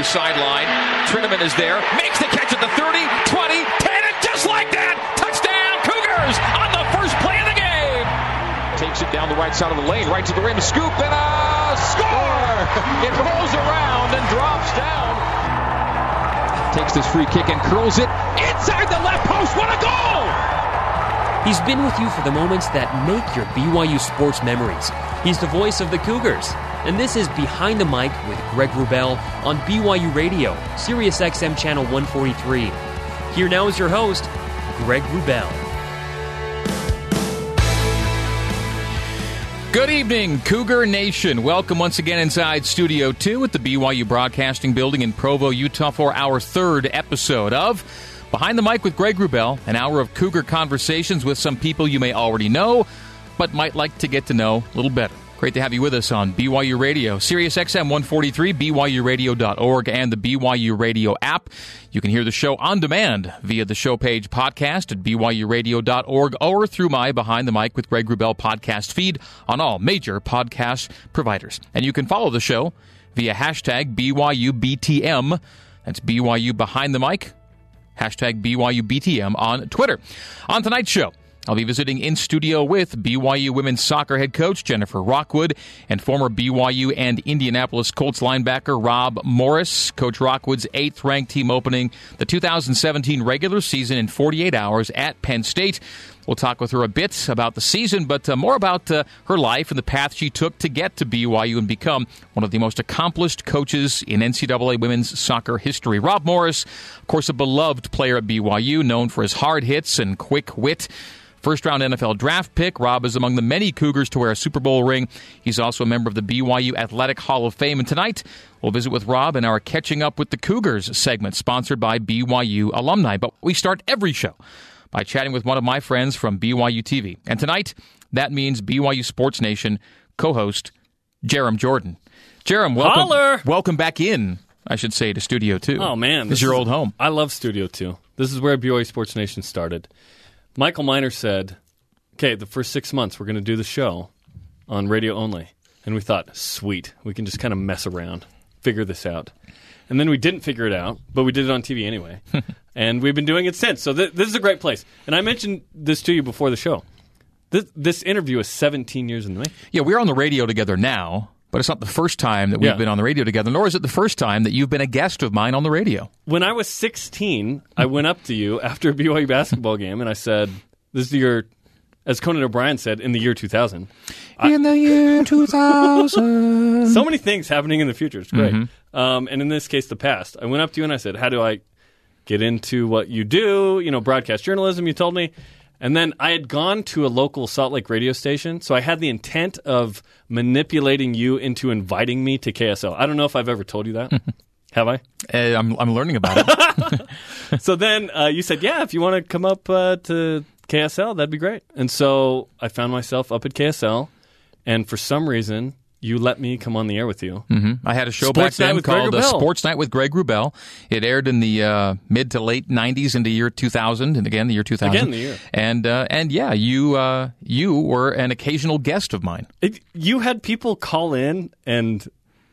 near sideline. Trineman is there, makes the catch at the 30, 20, 10, and just like that, touchdown Cougars on the first play of the game. Takes it down the right side of the lane, right to the rim, scoop, and a score! It rolls around and drops down. Takes this free kick and curls it inside the left post. What a goal! He's been with you for the moments that make your BYU sports memories. He's the voice of the Cougars. And this is Behind the Mic with Greg Wrubell on BYU Radio, Sirius XM Channel 143. Here now is your host, Greg Wrubell. Good evening, Cougar Nation. Welcome once again inside Studio 2 at the BYU Broadcasting Building in Provo, Utah for our third episode of Behind the Mic with Greg Wrubell, an hour of Cougar conversations with some people you may already know, but might like to get to know a little better. Great to have you with us on BYU Radio, Sirius XM 143, BYURadio.org, and the BYU Radio app. You can hear the show on demand via the show page podcast at BYURadio.org or through my Behind the Mic with Greg Wrubell podcast feed on all major podcast providers. And you can follow the show via hashtag BYUBTM. That's BYU Behind the Mic, hashtag BYUBTM on Twitter. On tonight's show, I'll be visiting in studio with BYU women's soccer head coach Jennifer Rockwood and former BYU and Indianapolis Colts linebacker Rob Morris. Coach Rockwood's eighth-ranked team opening the 2017 regular season in 48 hours at Penn State. We'll talk with her a bit about the season, but more about her life and the path she took to get to BYU and become one of the most accomplished coaches in NCAA women's soccer history. Rob Morris, of course, a beloved player at BYU, known for his hard hits and quick wit. First-round NFL draft pick, Rob is among the many Cougars to wear a Super Bowl ring. He's also a member of the BYU Athletic Hall of Fame. And tonight, we'll visit with Rob in our Catching Up with the Cougars segment, sponsored by BYU alumni. But we start every show by chatting with one of my friends from BYU TV. And tonight, that means BYU Sports Nation co-host Jarom Jordan. Jarom, welcome back in, I should say, to Studio 2. Oh, man. This is your old home. I love Studio 2. This is where BYU Sports Nation started. Michael Miner said, okay, the first 6 months we're going to do the show on radio only. And we thought, sweet, we can just kind of mess around, figure this out. And then we didn't figure it out, but we did it on TV anyway. And we've been doing it since. So this is a great place. And I mentioned this to you before the show. This interview is 17 years in the making. Yeah, we're on the radio together now, but it's not the first time that we've been on the radio together, nor is it the first time that you've been a guest of mine on the radio. When I was 16, I went up to you after a BYU basketball game, and I said, this is the year, as Conan O'Brien said, in the year 2000. In the year 2000. So many things happening in the future. It's great. Mm-hmm. And in this case, the past. I went up to you and I said, how do I get into what you do? You know, broadcast journalism, you told me. And then I had gone to a local Salt Lake radio station, so I had the intent of manipulating you into inviting me to KSL. I don't know if I've ever told you that. Have I? I'm learning about it. So then you said, yeah, if you want to come up to KSL, that'd be great. And so I found myself up at KSL, and for some reason, you let me come on the air with you. Mm-hmm. I had a show Sports back then called Sports Night with Greg Wrubell. It aired in the mid to late 90s into year 2000, and again, the year 2000. And yeah, you were an occasional guest of mine. You had people call in and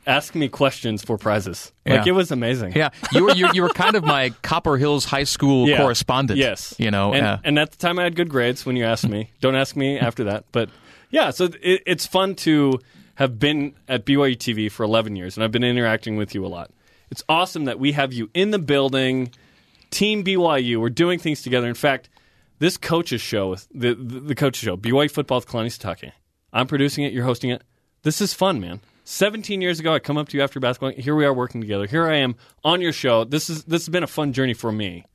ask me questions for prizes. Like, it was amazing. Yeah, you were kind of my Copper Hills High School correspondent. Yes. You know, and at the time I had good grades when you asked me. Don't ask me after that. But yeah, so it's fun to have been at BYU TV for 11 years, and I've been interacting with you a lot. It's awesome that we have you in the building, Team BYU. We're doing things together. In fact, this coaches show, the coaches show, BYU Football with Kalani Sitake. I'm producing it. You're hosting it. This is fun, man. 17 years ago, I come up to you after basketball. Here we are working together. Here I am on your show. This has been a fun journey for me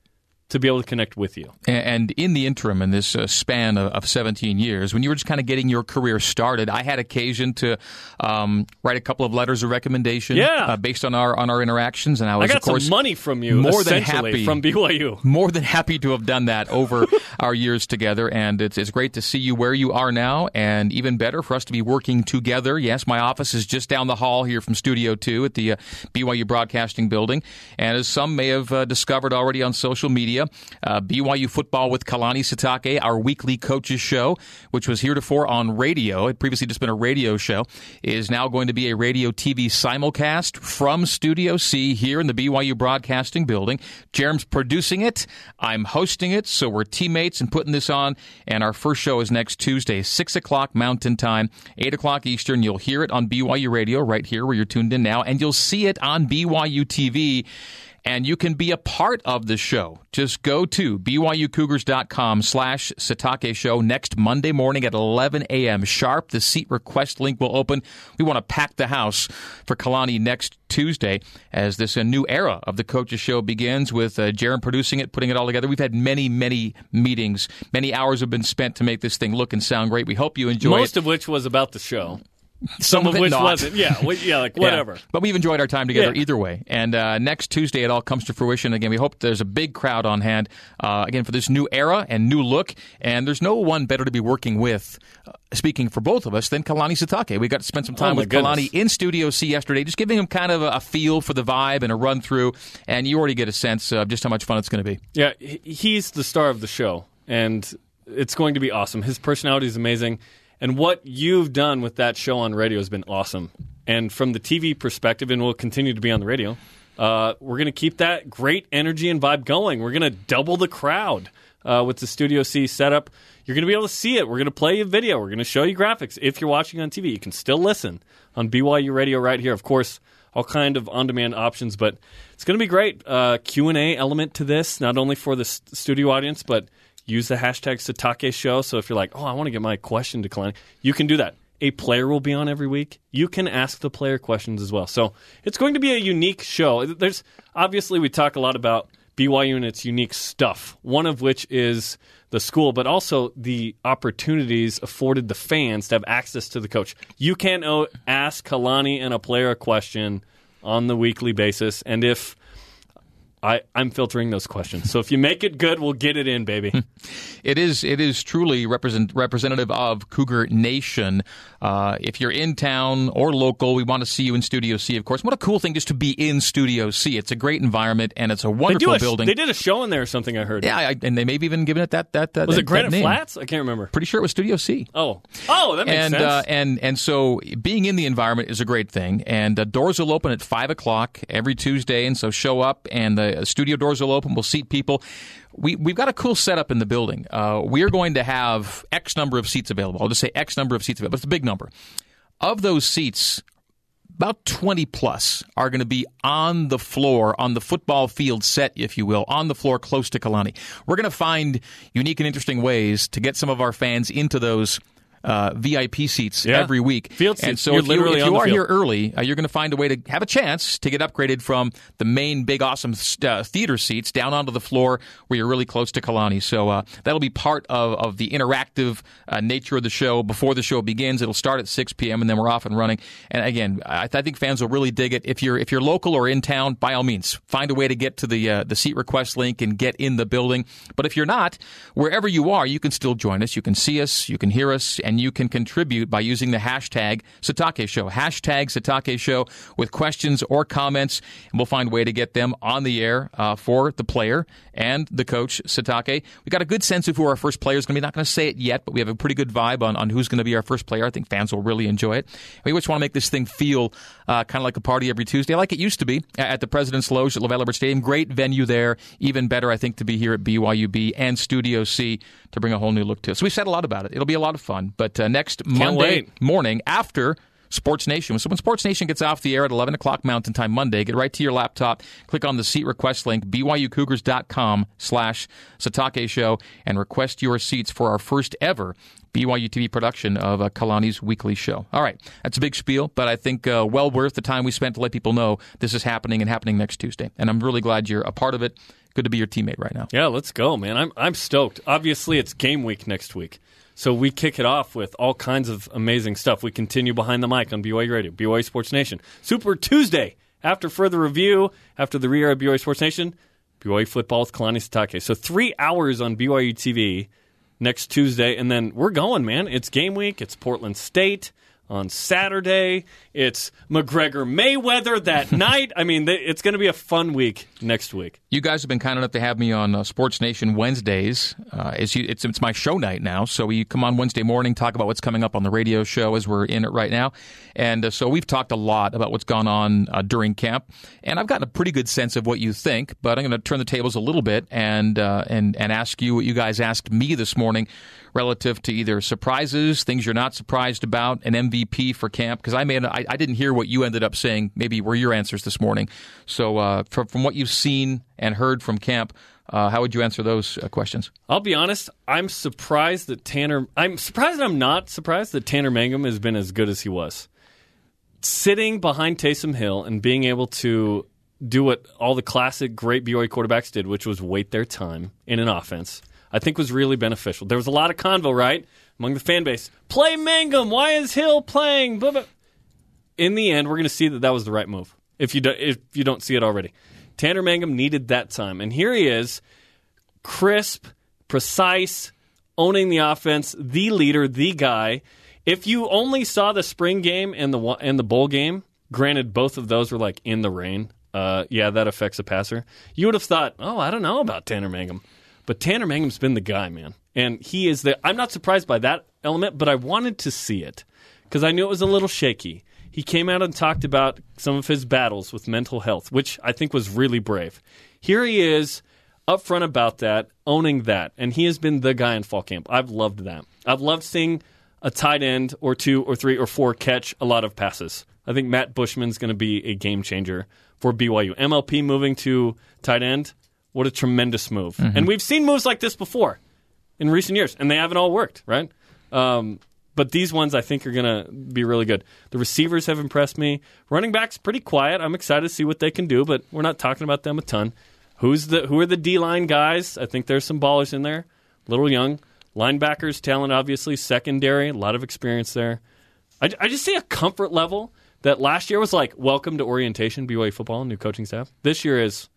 to be able to connect with you. And in the interim, in this span of 17 years, when you were just kind of getting your career started, I had occasion to write a couple of letters of recommendation based on our interactions. And I got, of course, some money from you, more than happy from BYU. More than happy to have done that over our years together. And it's great to see you where you are now, and even better for us to be working together. Yes, my office is just down the hall here from Studio 2 at the BYU Broadcasting Building. And as some may have discovered already on social media, you. BYU Football with Kalani Sitake, our weekly coaches show, which was heretofore on radio. It previously just been a radio show, is now going to be a radio TV simulcast from Studio C here in the BYU Broadcasting Building. Jarom's producing it. I'm hosting it, so we're teammates and putting this on. And our first show is next Tuesday, 6 o'clock Mountain Time, 8 o'clock Eastern. You'll hear it on BYU Radio right here where you're tuned in now, and you'll see it on BYU TV. And you can be a part of the show. Just go to BYUCougars.com/Sitake Show next Monday morning at 11 a.m. sharp. The seat request link will open. We want to pack the house for Kalani next Tuesday as this new era of the Coaches Show begins with Jarom producing it, putting it all together. We've had many, many meetings. Many hours have been spent to make this thing look and sound great. We hope you enjoy it. Most of which was about the show. Some of which wasn't. Yeah, like whatever. Yeah. But we've enjoyed our time together either way. And next Tuesday, it all comes to fruition. Again, we hope there's a big crowd on hand, again, for this new era and new look. And there's no one better to be working with, speaking for both of us, than Kalani Sitake. We got to spend some time with Kalani in Studio C yesterday, just giving him kind of a feel for the vibe and a run-through. And you already get a sense of just how much fun it's going to be. Yeah, he's the star of the show. And it's going to be awesome. His personality is amazing. And what you've done with that show on radio has been awesome. And from the TV perspective, and we'll continue to be on the radio, we're going to keep that great energy and vibe going. We're going to double the crowd with the Studio C setup. You're going to be able to see it. We're going to play you video. We're going to show you graphics. If you're watching on TV, you can still listen on BYU Radio right here. Of course, all kind of on-demand options, but it's going to be great. Q&A element to this, not only for the studio audience, but use the hashtag Sitake Show. So if you're like, oh, I want to get my question to Kalani, you can do that. A player will be on every week. You can ask the player questions as well. So it's going to be a unique show. There's obviously, we talk a lot about BYU and its unique stuff, one of which is the school, but also the opportunities afforded the fans to have access to the coach. You can ask Kalani and a player a question on the weekly basis, and if I'm filtering those questions. So if you make it good, we'll get it in, baby. It is truly representative of Cougar Nation. If you're in town or local, we want to see you in Studio C, of course. What a cool thing just to be in Studio C. It's a great environment, and it's a wonderful building. They did a show in there or something, I heard. Yeah, and they may have even given it that was it Granite Flats? I can't remember. Pretty sure it was Studio C. Oh, that makes sense. And so being in the environment is a great thing. And doors will open at 5 o'clock every Tuesday, and so show up, and the studio doors will open. We'll seat people. We've got a cool setup in the building. We're going to have X number of seats available. I'll just say X number of seats available. It's a big number. Of those seats, about 20 plus are going to be on the floor, on the football field set, if you will, on the floor close to Kalani. We're going to find unique and interesting ways to get some of our fans into those VIP seats every week. Field seats. And so if you are here early, you're going to find a way to have a chance to get upgraded from the main big awesome theater seats down onto the floor where you're really close to Kalani. So that'll be part of the interactive nature of the show before the show begins. It'll start at 6 p.m. and then we're off and running. And again, I think fans will really dig it. If you're local or in town, by all means, find a way to get to the seat request link and get in the building. But if you're not, wherever you are, you can still join us. You can see us. You can hear us. And you can contribute by using the hashtag Sitake Show. Hashtag Sitake Show with questions or comments. And we'll find a way to get them on the air for the player and the coach, Sitake. We got a good sense of who our first player is going to be. Not going to say it yet, but we have a pretty good vibe on who's going to be our first player. I think fans will really enjoy it. We just want to make this thing feel kind of like a party every Tuesday, like it used to be at the President's Loge at LaVell Edwards Stadium. Great venue there. Even better, I think, to be here at BYUB and Studio C to bring a whole new look to it. So we've said a lot about it. It'll be a lot of fun. But next Monday morning after Sports Nation. So when Sports Nation gets off the air at 11 o'clock Mountain Time Monday, get right to your laptop, click on the seat request link, BYUCougars.com/Sitake Show, and request your seats for our first ever BYU TV production of Kalani's weekly show. All right, that's a big spiel, but I think well worth the time we spent to let people know this is happening and happening next Tuesday. And I'm really glad you're a part of it. Good to be your teammate right now. Yeah, let's go, man. I'm stoked. Obviously, it's game week next week. So we kick it off with all kinds of amazing stuff. We continue Behind the Mic on BYU Radio, BYU Sports Nation. Super Tuesday, after further review, after the re-air of BYU Sports Nation, BYU Football with Kalani Sitake. So 3 hours on BYU TV next Tuesday, and then we're going, man. It's game week. It's Portland State on Saturday. It's McGregor Mayweather that night. I mean, it's going to be a fun week next week. You guys have been kind enough to have me on Sports Nation Wednesdays. It's my show night now, so we come on Wednesday morning, talk about what's coming up on the radio show as we're in it right now. And so we've talked a lot about what's gone on during camp, and I've gotten a pretty good sense of what you think, but I'm going to turn the tables a little bit and ask you what you guys asked me this morning relative to either surprises, things you're not surprised about, an MVP for camp, because I didn't hear what you ended up saying, maybe were your answers this morning. So from what you've seen and heard from camp, how would you answer those questions? I'll be honest, I'm surprised that I'm not surprised that Tanner Mangum has been as good as he was. Sitting behind Taysom Hill and being able to do what all the classic great BYU quarterbacks did, which was wait their time in an offense, I think was really beneficial. There was a lot of convo, right, among the fan base. Play Mangum. Why is Hill playing? Blah, blah. In the end, we're going to see that was the right move, if you don't see it already. Tanner Mangum needed that time. And here he is, crisp, precise, owning the offense, the leader, the guy. If you only saw the spring game and the bowl game, granted both of those were like in the rain. Yeah, that affects a passer. You would have thought, oh, I don't know about Tanner Mangum. But Tanner Mangum's been the guy, man. And he is the... I'm not surprised by that element, but I wanted to see it because I knew it was a little shaky. He came out and talked about some of his battles with mental health, which I think was really brave. Here he is, upfront about that, owning that. And he has been the guy in fall camp. I've loved that. I've loved seeing a tight end or two or three or four catch a lot of passes. I think Matt Bushman's going to be a game changer for BYU. MLP moving to tight end. What a tremendous move. Mm-hmm. And we've seen moves like this before in recent years, and they haven't all worked, right? But these ones I think are going to be really good. The receivers have impressed me. Running back's pretty quiet. I'm excited to see what they can do, but we're not talking about them a ton. Who are the D-line guys? I think there's some ballers in there. A little young. Linebackers, talent obviously. Secondary, a lot of experience there. I just see a comfort level that last year was like, welcome to orientation, BYU football, new coaching staff. This year is...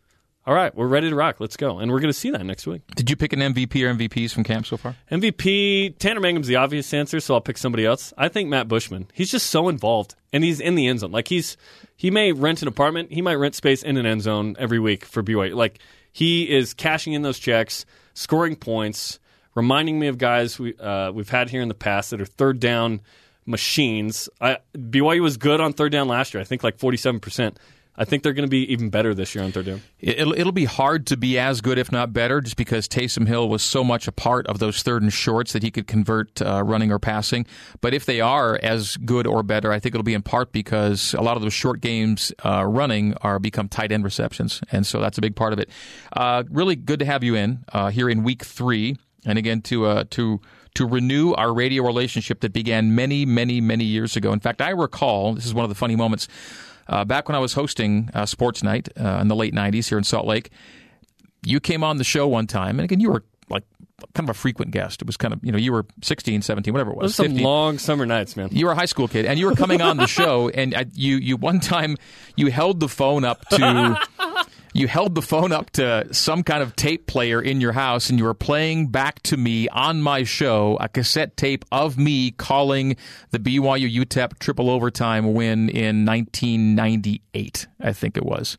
all right, we're ready to rock. Let's go. And we're going to see that next week. Did you pick an MVP or MVPs from camp so far? MVP, Tanner Mangum's the obvious answer, so I'll pick somebody else. I think Matt Bushman. He's just so involved, and he's in the end zone. Like, he may rent an apartment. He might rent space in an end zone every week for BYU. Like, he is cashing in those checks, scoring points, reminding me of guys we've had here in the past that are third down machines. BYU was good on third down last year, I think like 47%. I think they're going to be even better this year on third down. It'll be hard to be as good, if not better, just because Taysom Hill was so much a part of those third and shorts that he could convert running or passing. But if they are as good or better, I think it'll be in part because a lot of those short games running become tight end receptions, and so that's a big part of it. Really good to have you in here in week 3, and again to renew our radio relationship that began many, many, many years ago. In fact, I recall, this is one of the funny moments, back when I was hosting Sports Night in the late 90s here in Salt Lake, you came on the show one time, and again, you were like kind of a frequent guest. It was kind of, you were 16, 17, whatever it was. Those were some long summer nights, man. You were a high school kid, and you were coming on the show, and you one time, you held the phone up to... you held the phone up to some kind of tape player in your house, and you were playing back to me on my show a cassette tape of me calling the BYU UTEP triple overtime win in 1998, I think it was.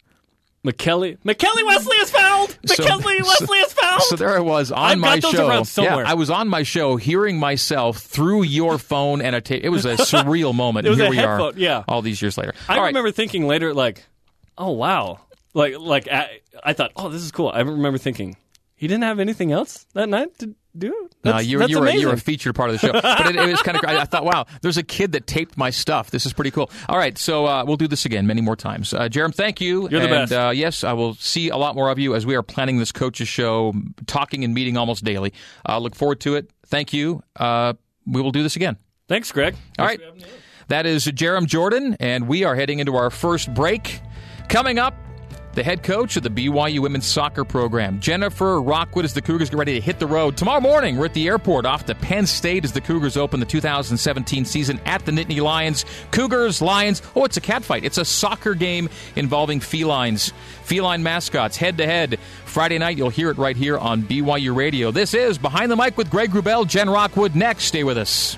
McKelly Wesley is fouled! McKelly Wesley is fouled! So there I was on my show. Yeah, I was on my show hearing myself through your phone and a tape. It was a surreal moment. Here we are all these years later. I remember thinking later, like, oh, wow. Like I thought, oh, this is cool. I remember thinking, he didn't have anything else that night to do? No, you were a featured part of the show. But it was kind of, I thought, wow, there's a kid that taped my stuff. This is pretty cool. All right, so we'll do this again many more times. Jarom, thank you. You're the best. Yes, I will see a lot more of you as we are planning this coaches show, talking and meeting almost daily. Look forward to it. Thank you. We will do this again. Thanks, Greg. All right. That is Jarom Jordan, and we are heading into our first break. Coming up, the head coach of the BYU women's soccer program, Jennifer Rockwood, as the Cougars get ready to hit the road. Tomorrow morning, we're at the airport off to Penn State as the Cougars open the 2017 season at the Nittany Lions. Cougars, Lions, oh, it's a catfight. It's a soccer game involving felines. Feline mascots, head-to-head. Friday night, you'll hear it right here on BYU Radio. This is Behind the Mic with Greg Wrubell, Jen Rockwood. Next, stay with us.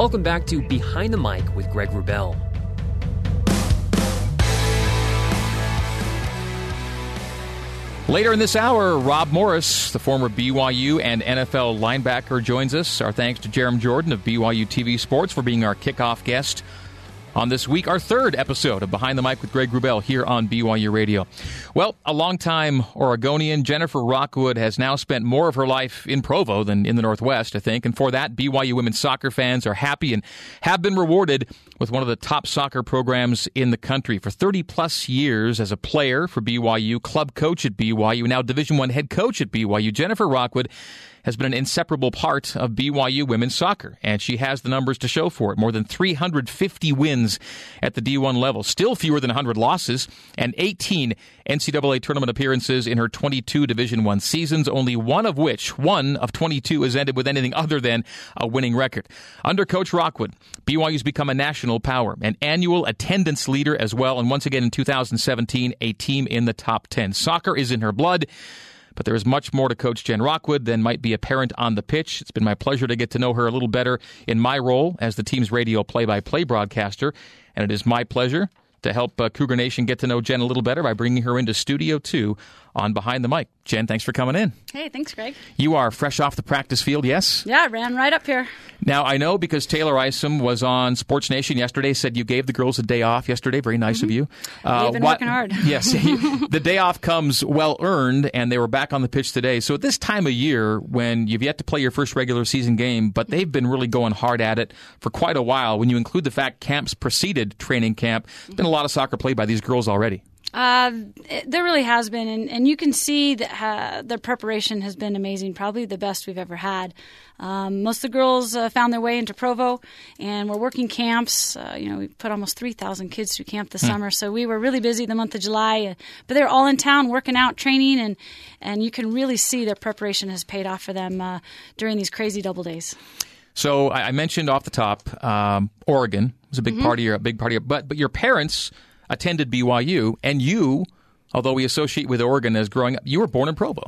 Welcome back to Behind the Mic with Greg Wrubell. Later in this hour, Rob Morris, the former BYU and NFL linebacker, joins us. Our thanks to Jarom Jordan of BYU TV Sports for being our kickoff guest on this week, our third episode of Behind the Mic with Greg Wrubell here on BYU Radio. Well, a longtime Oregonian, Jennifer Rockwood, has now spent more of her life in Provo than in the Northwest, I think. And for that, BYU women's soccer fans are happy and have been rewarded with one of the top soccer programs in the country. For 30-plus years as a player for BYU, club coach at BYU, now Division I head coach at BYU, Jennifer Rockwood has been an inseparable part of BYU women's soccer, and she has the numbers to show for it. More than 350 wins at the D1 level, still fewer than 100 losses, and 18 NCAA tournament appearances in her 22 Division I seasons, only one of which, one of 22, has ended with anything other than a winning record. Under Coach Rockwood, BYU's become a national power, an annual attendance leader as well, and once again in 2017, a team in the top 10. Soccer is in her blood, but there is much more to Coach Jen Rockwood than might be apparent on the pitch. It's been my pleasure to get to know her a little better in my role as the team's radio play-by-play broadcaster, and it is my pleasure to help Cougar Nation get to know Jen a little better by bringing her into Studio 2 on Behind the Mic. Jen, thanks for coming in. Hey, thanks, Greg. You are fresh off the practice field, yes? Yeah, I ran right up here. Now, I know because Taylor Isom was on Sports Nation yesterday, said you gave the girls a day off yesterday. Very nice of you. You've been working hard. Yes. The day off comes well-earned, and they were back on the pitch today. So at this time of year, when you've yet to play your first regular season game, but they've been really going hard at it for quite a while, when you include the fact camps preceded training camp, there's been a lot of soccer played by these girls already. There really has been, and you can see that their preparation has been amazing, probably the best we've ever had. Most of the girls found their way into Provo, and we're working camps. We put almost 3,000 kids through camp this summer, so we were really busy the month of July. But they're all in town working out, training, and you can really see their preparation has paid off for them during these crazy double days. So I mentioned off the top, Oregon was a big part of your, but your parents attended BYU, and you, although we associate with Oregon as growing up, you were born in Provo.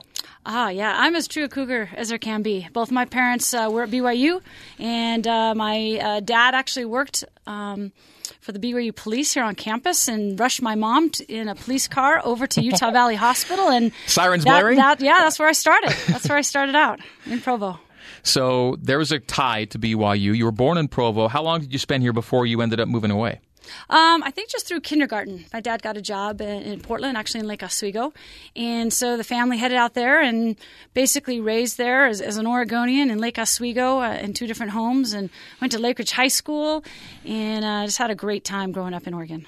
Yeah. I'm as true a Cougar as there can be. Both my parents were at BYU, and my dad actually worked for the BYU police here on campus and rushed my mom in a police car over to Utah Valley Hospital. And sirens blaring? That's where I started. That's where I started out, in Provo. So there was a tie to BYU. You were born in Provo. How long did you spend here before you ended up moving away? I think just through kindergarten. My dad got a job in Portland, actually in Lake Oswego. And so the family headed out there and basically raised there as an Oregonian in Lake Oswego in two different homes, and went to Lakeridge High School, and just had a great time growing up in Oregon.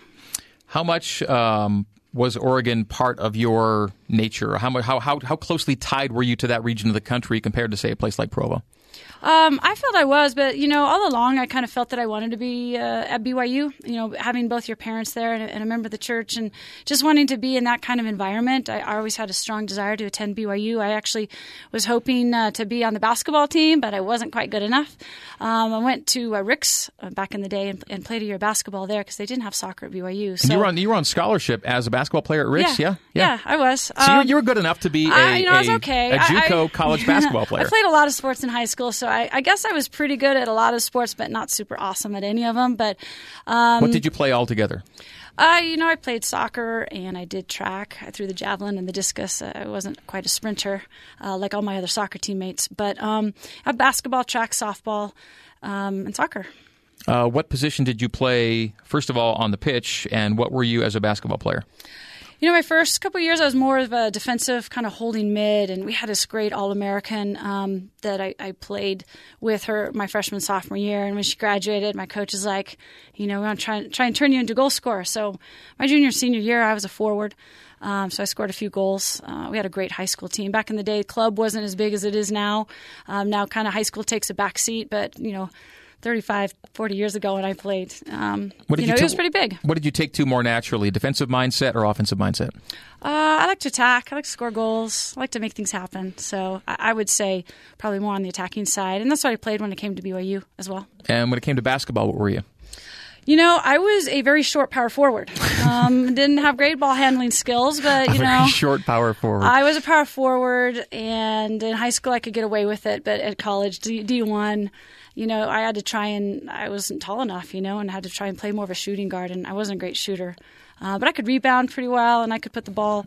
How much was Oregon part of your nature? How closely tied were you to that region of the country compared to, say, a place like Provo? I felt I was, but, all along I kind of felt that I wanted to be at BYU, having both your parents there and a member of the church, and just wanting to be in that kind of environment. I always had a strong desire to attend BYU. I actually was hoping to be on the basketball team, but I wasn't quite good enough. I went to Rick's back in the day and played a year of basketball there because they didn't have soccer at BYU. So. And you were on scholarship as a basketball player at Rick's, yeah? Yeah, I was. So you were good enough to be a JUCO college basketball player. I played a lot of sports in high school, so I guess I was pretty good at a lot of sports, but not super awesome at any of them. But what did you play altogether? I played soccer, and I did track. I threw the javelin and the discus. I wasn't quite a sprinter like all my other soccer teammates. But I had basketball, track, softball, and soccer. What position did you play, first of all, on the pitch, and what were you as a basketball player? My first couple of years, I was more of a defensive kind of holding mid, and we had this great All-American that I played with her my freshman, sophomore year. And when she graduated, my coach is like, we're going to try and turn you into a goal scorer. So my junior, senior year, I was a forward. So I scored a few goals. We had a great high school team. Back in the day, the club wasn't as big as it is now. Now kind of high school takes a back seat, but, 35, 40 years ago when I played. It was pretty big. What did you take to more naturally, defensive mindset or offensive mindset? I like to attack. I like to score goals. I like to make things happen. So I would say probably more on the attacking side. And that's what I played when it came to BYU as well. And when it came to basketball, what were you? You know, I was a very short power forward. Didn't have great ball handling skills, but, short power forward. I was a power forward, and in high school I could get away with it, but at college, D1, I had to try and – I wasn't tall enough, and I had to try and play more of a shooting guard, and I wasn't a great shooter. But I could rebound pretty well, and I could put the ball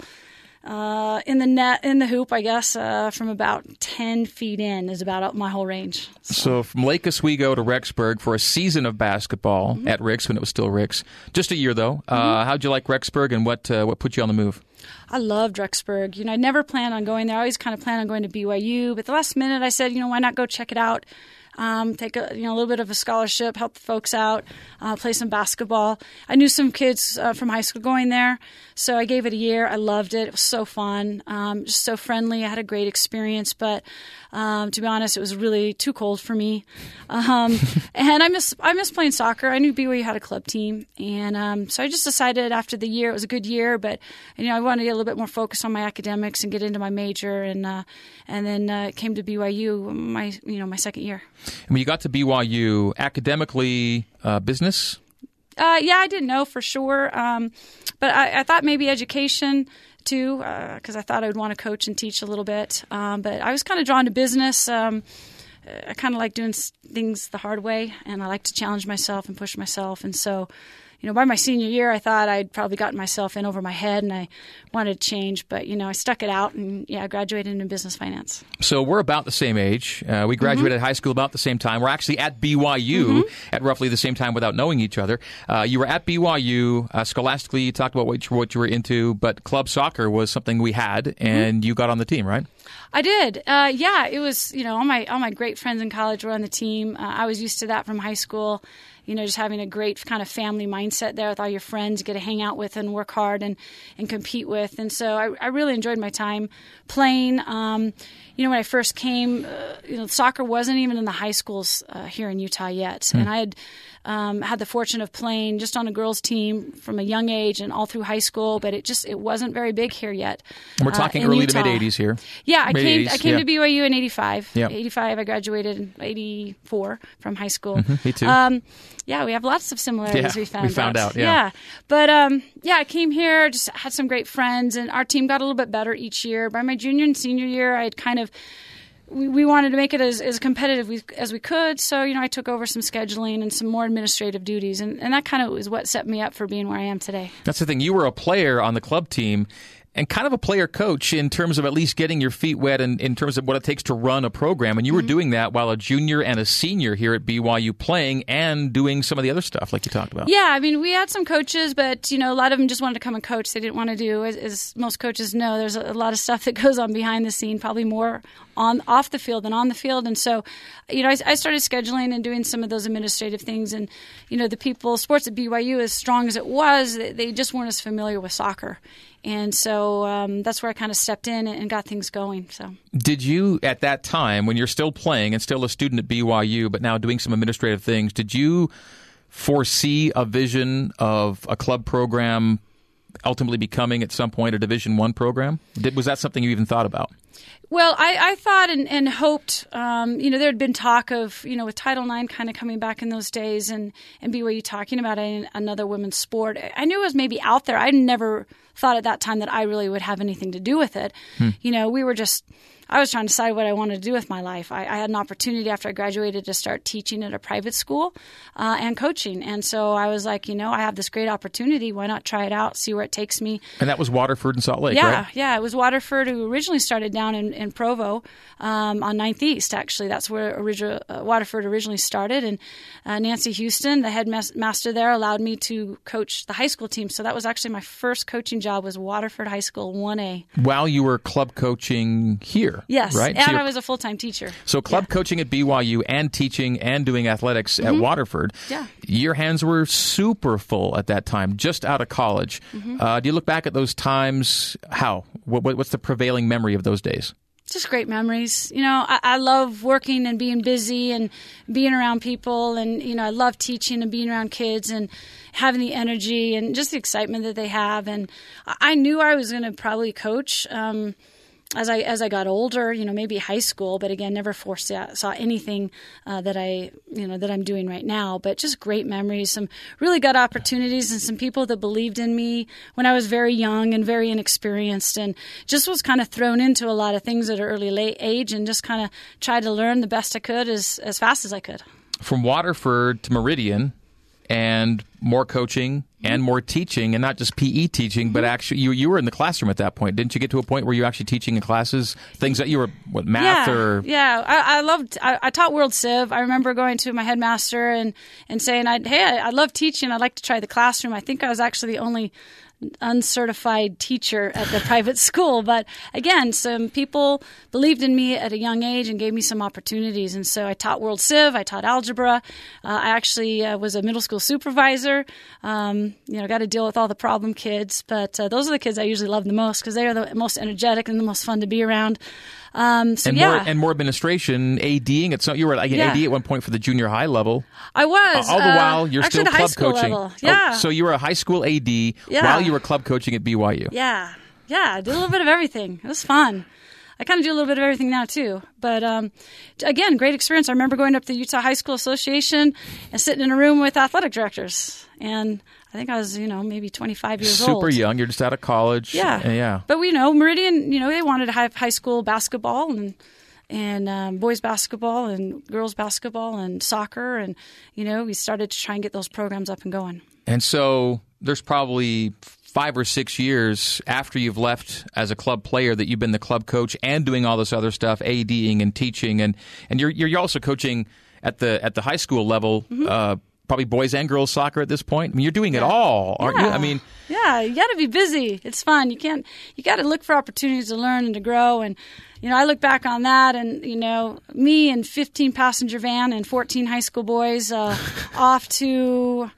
in the net, in the hoop, I guess, from about 10 feet in is about my whole range. So from Lake Oswego to Rexburg for a season of basketball at Ricks, when it was still Ricks. Just a year, though. How'd you like Rexburg, and what put you on the move? I loved Rexburg. I never planned on going there. I always kind of planned on going to BYU. But the last minute I said, why not go check it out? Take a little bit of a scholarship, help the folks out, play some basketball. I knew some kids from high school going there, so I gave it a year. I loved it. It was so fun, just so friendly. I had a great experience, but to be honest, it was really too cold for me. And I miss playing soccer. I knew BYU had a club team, and so I just decided after the year, it was a good year, but I wanted to get a little bit more focused on my academics and get into my major, and then came to BYU my second year. And when you got to BYU, academically, business? I didn't know for sure. But I thought maybe education, too, because I thought I would want to coach and teach a little bit. But I was kind of drawn to business. I kind of like doing things the hard way, and I like to challenge myself and push myself. And so, by my senior year, I thought I'd probably gotten myself in over my head, and I wanted to change. But, I stuck it out, and, I graduated in business finance. So we're about the same age. We graduated high school about the same time. We're actually at BYU at roughly the same time without knowing each other. You were at BYU. Scholastically, you talked about what you were into, but club soccer was something we had, and you got on the team, right? I did. It was, all my great friends in college were on the team. I was used to that from high school, just having a great kind of family mindset there with all your friends you get to hang out with and work hard and compete with. And so I really enjoyed my time playing. When I first came, soccer wasn't even in the high schools here in Utah yet. And I had the fortune of playing just on a girls' team from a young age and all through high school, but it wasn't very big here yet. We're talking early Utah. To mid-'80s here. Yeah, I came to BYU in 85. Yep. 85, I graduated in 84 from high school. Me too. We have lots of similarities we found out. Yeah. But, I came here, just had some great friends, and our team got a little bit better each year. By my junior and senior year, I had kind of we wanted to make it as competitive as we could. So, I took over some scheduling and some more administrative duties. And that kind of was what set me up for being where I am today. That's the thing. You were a player on the club team and kind of a player coach in terms of at least getting your feet wet and in terms of what it takes to run a program. And you were doing that while a junior and a senior here at BYU playing and doing some of the other stuff like you talked about. Yeah, we had some coaches, but, a lot of them just wanted to come and coach. They didn't want to do, as most coaches know, there's a lot of stuff that goes on behind the scene, probably more off the field than on the field. And so, I started scheduling and doing some of those administrative things. And, the people, sports at BYU, as strong as it was, they just weren't as familiar with soccer. And so that's where I kind of stepped in and got things going. So, did you, at that time, when you're still playing and still a student at BYU, but now doing some administrative things, did you foresee a vision of a club program ultimately becoming at some point a Division I program? Was that something you even thought about? Well, I thought and hoped, there had been talk of, with Title IX kind of coming back in those days and BYU talking about another women's sport. I knew it was maybe out there. I never thought at that time that I really would have anything to do with it. I was trying to decide what I wanted to do with my life. I had an opportunity after I graduated to start teaching at a private school and coaching. And so I was like, I have this great opportunity. Why not try it out, see where it takes me? And that was Waterford and Salt Lake, right? Yeah. It was Waterford, who originally started down in Provo on 9th East, actually. That's where Waterford originally started. And Nancy Houston, the headmaster there, allowed me to coach the high school team. So that was actually my first coaching job was Waterford High School 1A. While you were club coaching here. Yes, right? And so I was a full-time teacher. So club coaching at BYU and teaching and doing athletics at Waterford. Yeah. Your hands were super full at that time, just out of college. Do you look back at those times? How? What's the prevailing memory of those days? Just great memories. I love working and being busy and being around people. And, I love teaching and being around kids and having the energy and just the excitement that they have. And I knew I was going to probably coach as I got older, maybe high school, but again, never foresaw anything that I'm doing right now. But just great memories, some really good opportunities, and some people that believed in me when I was very young and very inexperienced, and just was kind of thrown into a lot of things at an early age, and just kind of tried to learn the best I could as fast as I could. From Waterford to Meridian, and more coaching and more teaching, and not just PE teaching, but actually you were in the classroom at that point. Didn't you get to a point where you were actually teaching in classes things that you were, math or? Yeah, I taught World Civ. I remember going to my headmaster and saying, I love teaching. I'd like to try the classroom. I think I was actually the only uncertified teacher at the private school. But again, some people believed in me at a young age and gave me some opportunities. And so I taught World Civ, I taught algebra. I actually was a middle school supervisor. Got to deal with all the problem kids. But those are the kids I usually love the most because they are the most energetic and the most fun to be around. More administration, ADing. You were like an AD at one point for the junior high level. I was. All the while, you're still club coaching. Yeah. Oh, so you were a high school AD while you were club coaching at BYU. Yeah. Yeah, I did a little bit of everything. It was fun. I kind of do a little bit of everything now, too. But, again, great experience. I remember going up to the Utah High School Association and sitting in a room with athletic directors. And I think I was, maybe 25 years old. Super young. You're just out of college. Yeah. Yeah. But, Meridian, they wanted to have high school basketball and boys basketball and girls basketball and soccer. And, we started to try and get those programs up and going. And so there's probably 5 or 6 years after you've left as a club player that you've been the club coach and doing all this other stuff, ADing and teaching, and you're also coaching at the high school level, probably boys and girls soccer at this point. I mean, you're doing it all, aren't you? I mean, yeah, you got to be busy. It's fun. You got to look for opportunities to learn and to grow. And I look back on that, and me and 15 passenger van and 14 high school boys off to,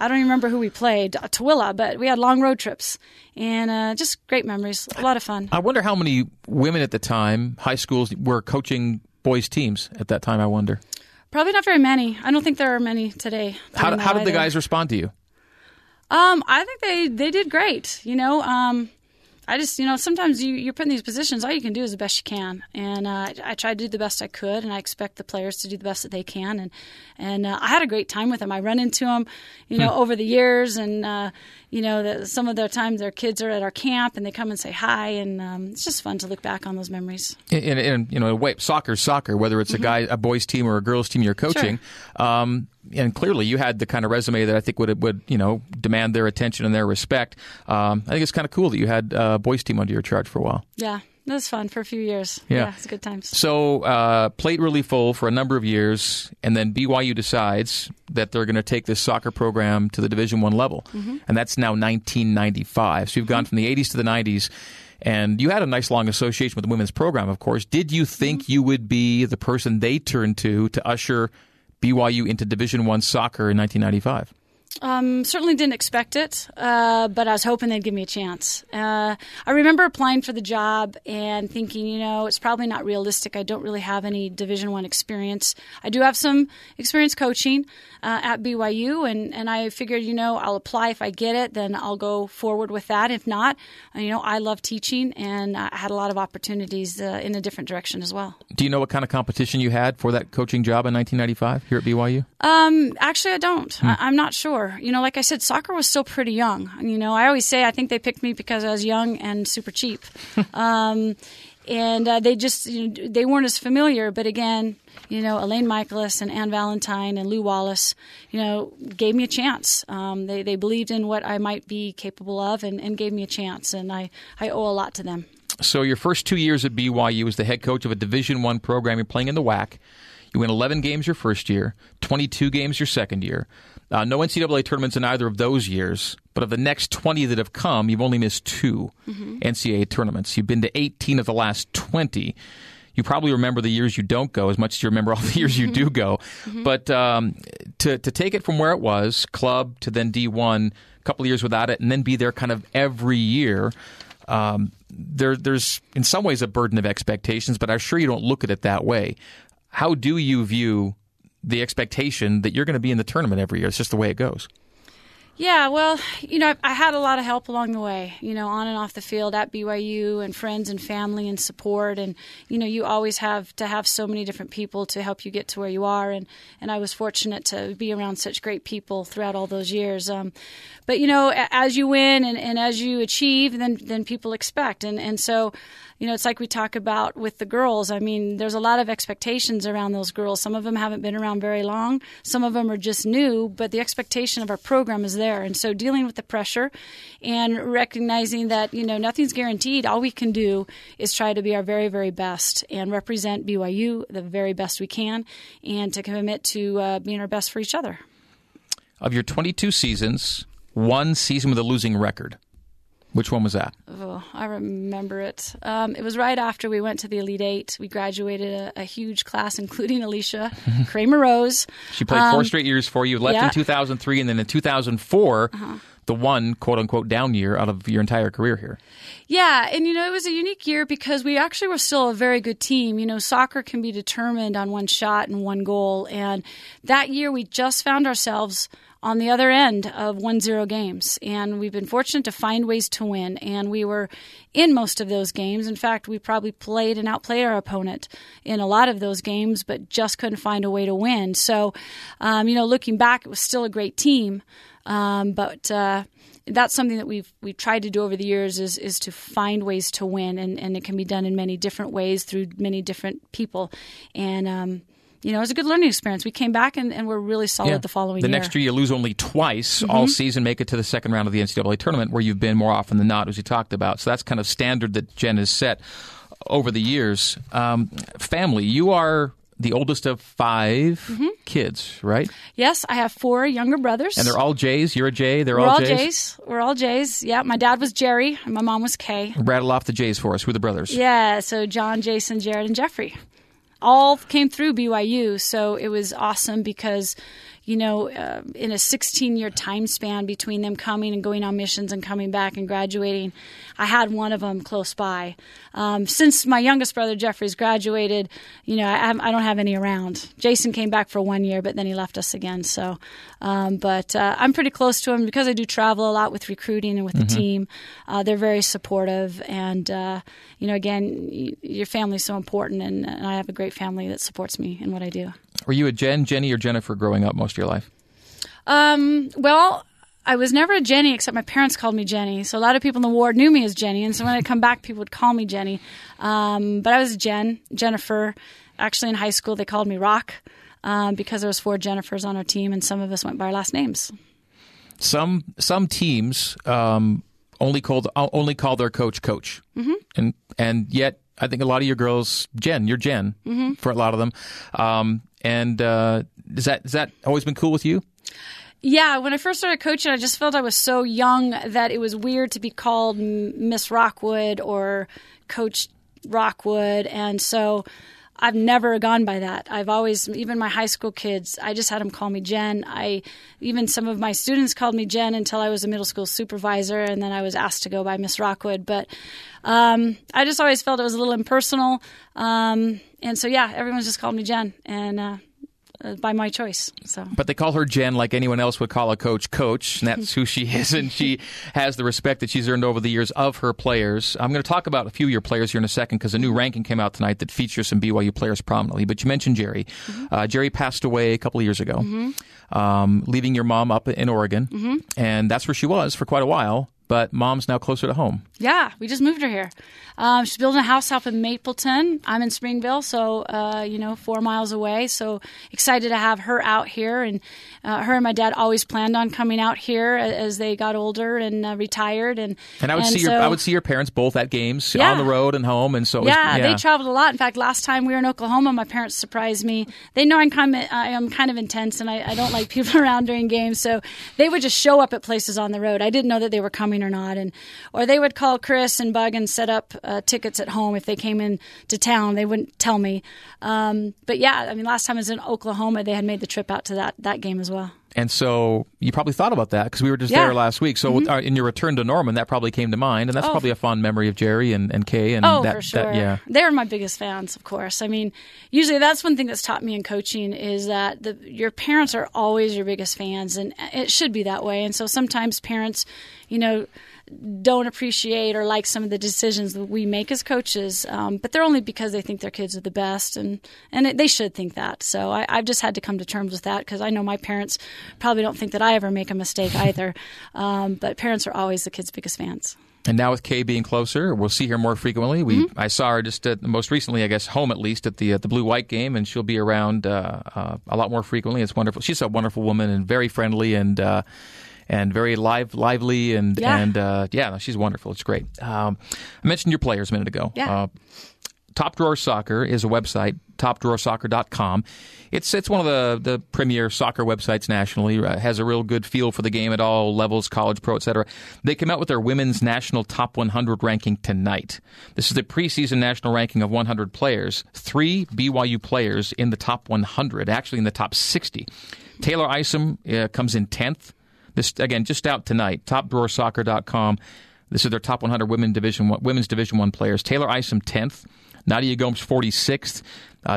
I don't even remember who we played, Tooele, but we had long road trips and just great memories, a lot of fun. I wonder how many women at the time, high schools, were coaching boys' teams at that time, I wonder. Probably not very many. I don't think there are many today. How did the guys respond to you? I think they did great. I just, sometimes you're put in these positions, all you can do is the best you can. And I tried to do the best I could, and I expect the players to do the best that they can. And I had a great time with them. I run into them, over the years. And, some of the times their kids are at our camp, and they come and say hi. And it's just fun to look back on those memories. In a way, soccer, whether it's a boys' team or a girls' team you're coaching. Sure. And clearly, you had the kind of resume that I think would demand their attention and their respect. I think it's kind of cool that you had a boys team under your charge for a while. Yeah, that was fun for a few years. Yeah, it's good times. So, plate really full for a number of years, and then BYU decides that they're going to take this soccer program to the Division I level, and that's now 1995. So you've gone from the 80s to the 90s. And you had a nice long association with the women's program, of course. Did you think you would be the person they turned to usher BYU into Division I soccer in 1995? Certainly didn't expect it, but I was hoping they'd give me a chance. I remember applying for the job and thinking, it's probably not realistic. I don't really have any Division I experience. I do have some experience coaching at BYU, and I figured, I'll apply. If I get it, then I'll go forward with that. If not, I love teaching, and I had a lot of opportunities in a different direction as well. Do you know what kind of competition you had for that coaching job in 1995 here at BYU? Actually, I don't. I'm not sure. Like I said, soccer was still pretty young. I always say I think they picked me because I was young and super cheap. And they just, they weren't as familiar. But again, Elaine Michaelis and Ann Valentine and Lou Wallace, gave me a chance. They believed in what I might be capable of and gave me a chance. And I owe a lot to them. So your first 2 years at BYU was the head coach of a Division I program. You're playing in the WAC. You win 11 games your first year, 22 games your second year. No NCAA tournaments in either of those years, but of the next 20 that have come, you've only missed 2 NCAA tournaments. You've been to 18 of the last 20. You probably remember the years you don't go as much as you remember all the years you do go. But to take it from where it was, club to then D1, a couple of years without it, and then be there kind of every year, there's in some ways a burden of expectations, but I'm sure you don't look at it that way. How do you view the expectation that you're going to be in the tournament every year? It's just the way it goes. Yeah, well, you know, I had a lot of help along the way, you know, on and off the field at BYU, and friends and family and support. And, you know, you always have to have so many different people to help you get to where you are. And I was fortunate to be around such great people throughout all those years. But, you know, as you win and as you achieve, then people expect. And so, you know, it's like we talk about with the girls. I mean, there's a lot of expectations around those girls. Some of them haven't been around very long. Some of them are just new. But the expectation of our program is there. And so dealing with the pressure and recognizing that, you know, nothing's guaranteed. All we can do is try to be our very, very best and represent BYU the very best we can, and to commit to being our best for each other. Of your 22 seasons, one season with a losing record. Which one was that? Oh, I remember it. It was right after we went to the Elite Eight. We graduated a huge class, including Alicia Kramer Rose. She played four straight years for you, left in 2003, and then in 2004, the one, quote-unquote, down year out of your entire career here. Yeah, and, you know, it was a unique year because we actually were still a very good team. You know, soccer can be determined on one shot and one goal, and that year we just found ourselves on the other end of 1-0 games. And we've been fortunate to find ways to win. And we were in most of those games. In fact, we probably played and outplayed our opponent in a lot of those games, but just couldn't find a way to win. So, you know, looking back, it was still a great team. But that's something that we've tried to do over the years is to find ways to win. And it can be done in many different ways through many different people. And, you know, it was a good learning experience. We came back and we're really solid the following year. The next year you lose only twice all season, make it to the second round of the NCAA tournament, where you've been more often than not, as you talked about. So that's kind of standard that Jen has set over the years. Family, you are the oldest of five kids, right? Yes, I have four younger brothers. And they're all J's. You're a J. They're all J's. We're all J's. Yeah, my dad was Jerry and my mom was Kay. Rattle off the J's for us. Who are the brothers? Yeah, so John, Jason, Jared, and Jeffrey. All came through BYU, so it was awesome because, you know, in a 16-year time span between them coming and going on missions and coming back and graduating, I had one of them close by. Since my youngest brother, Jeffrey's, graduated, you know, I don't have any around. Jason came back for 1 year, but then he left us again. So, but I'm pretty close to him because I do travel a lot with recruiting and with the team. They're very supportive. And, you know, again, your family's so important, and I have a great family that supports me in what I do. Were you a Jenny, or Jennifer growing up most of your life? Well, I was never a Jenny, except my parents called me Jenny. So a lot of people in the ward knew me as Jenny. And so when I come back, people would call me Jenny. But I was Jennifer. Actually, in high school, they called me Rock because there was four Jennifers on our team, and some of us went by our last names. Some teams only call their coach, and yet I think a lot of your girls, Jen, you're Jen for a lot of them. And is that always been cool with you? Yeah, when I first started coaching, I just felt I was so young that it was weird to be called Miss Rockwood or Coach Rockwood. And so I've never gone by that. I've always, even my high school kids, I just had them call me Jen. Even some of my students called me Jen until I was a middle school supervisor, and then I was asked to go by Miss Rockwood. But I just always felt it was a little impersonal. And so, yeah, everyone's just called me Jen, and by my choice. So, but they call her Jen like anyone else would call a coach, and that's who she is, and she has the respect that she's earned over the years of her players. I'm going to talk about a few of your players here in a second because a new ranking came out tonight that features some BYU players prominently, but you mentioned Jerry. Jerry passed away a couple of years ago, leaving your mom up in Oregon, and that's where she was for quite a while. But mom's now closer to home. Yeah, we just moved her here. She's building a house up in Mapleton. I'm in Springville, so, 4 miles away. So excited to have her out here. And her and my dad always planned on coming out here as they got older and retired. I would see your parents both at games, on the road and home. And so they traveled a lot. In fact, last time we were in Oklahoma, my parents surprised me. They know I'm kind of intense, and I don't like people around during games. So they would just show up at places on the road. I didn't know that they were coming or not, or they would call Chris and Bug and set up tickets at home if they came in to town. They wouldn't tell me, but last time I was in Oklahoma, they had made the trip out to that game as well. And so you probably thought about that because we were just there last week. So in your return to Norman, that probably came to mind. And that's probably a fond memory of Jerry and Kay. And for sure. They were my biggest fans, of course. I mean, usually that's one thing that's taught me in coaching is that your parents are always your biggest fans. And it should be that way. And so sometimes parents, you know, don't appreciate or like some of the decisions that we make as coaches, but they're only because they think their kids are the best, and they should think that. So I've just had to come to terms with that because I know my parents probably don't think that I ever make a mistake either, but parents are always the kids' biggest fans. And now with Kay being closer, we'll see her more frequently. I saw her just most recently, I guess, home at least at the Blue-White game, and she'll be around a lot more frequently. It's wonderful. She's a wonderful woman and very friendly and very lively, and she's wonderful. It's great. I mentioned your players a minute ago. Yeah. Top Drawer Soccer is a website, topdrawersoccer.com. It's one of the premier soccer websites nationally. It has a real good feel for the game at all levels, college, pro, et cetera. They came out with their women's national top 100 ranking tonight. This is the preseason national ranking of 100 players. 3 BYU players in the top 100, actually in the top 60. Taylor Isom comes in 10th. This, again, just out tonight, topdrawersoccer.com. This is their top 100 women's Division I players. Taylor Isom, 10th. Nadia Gomes, 46th.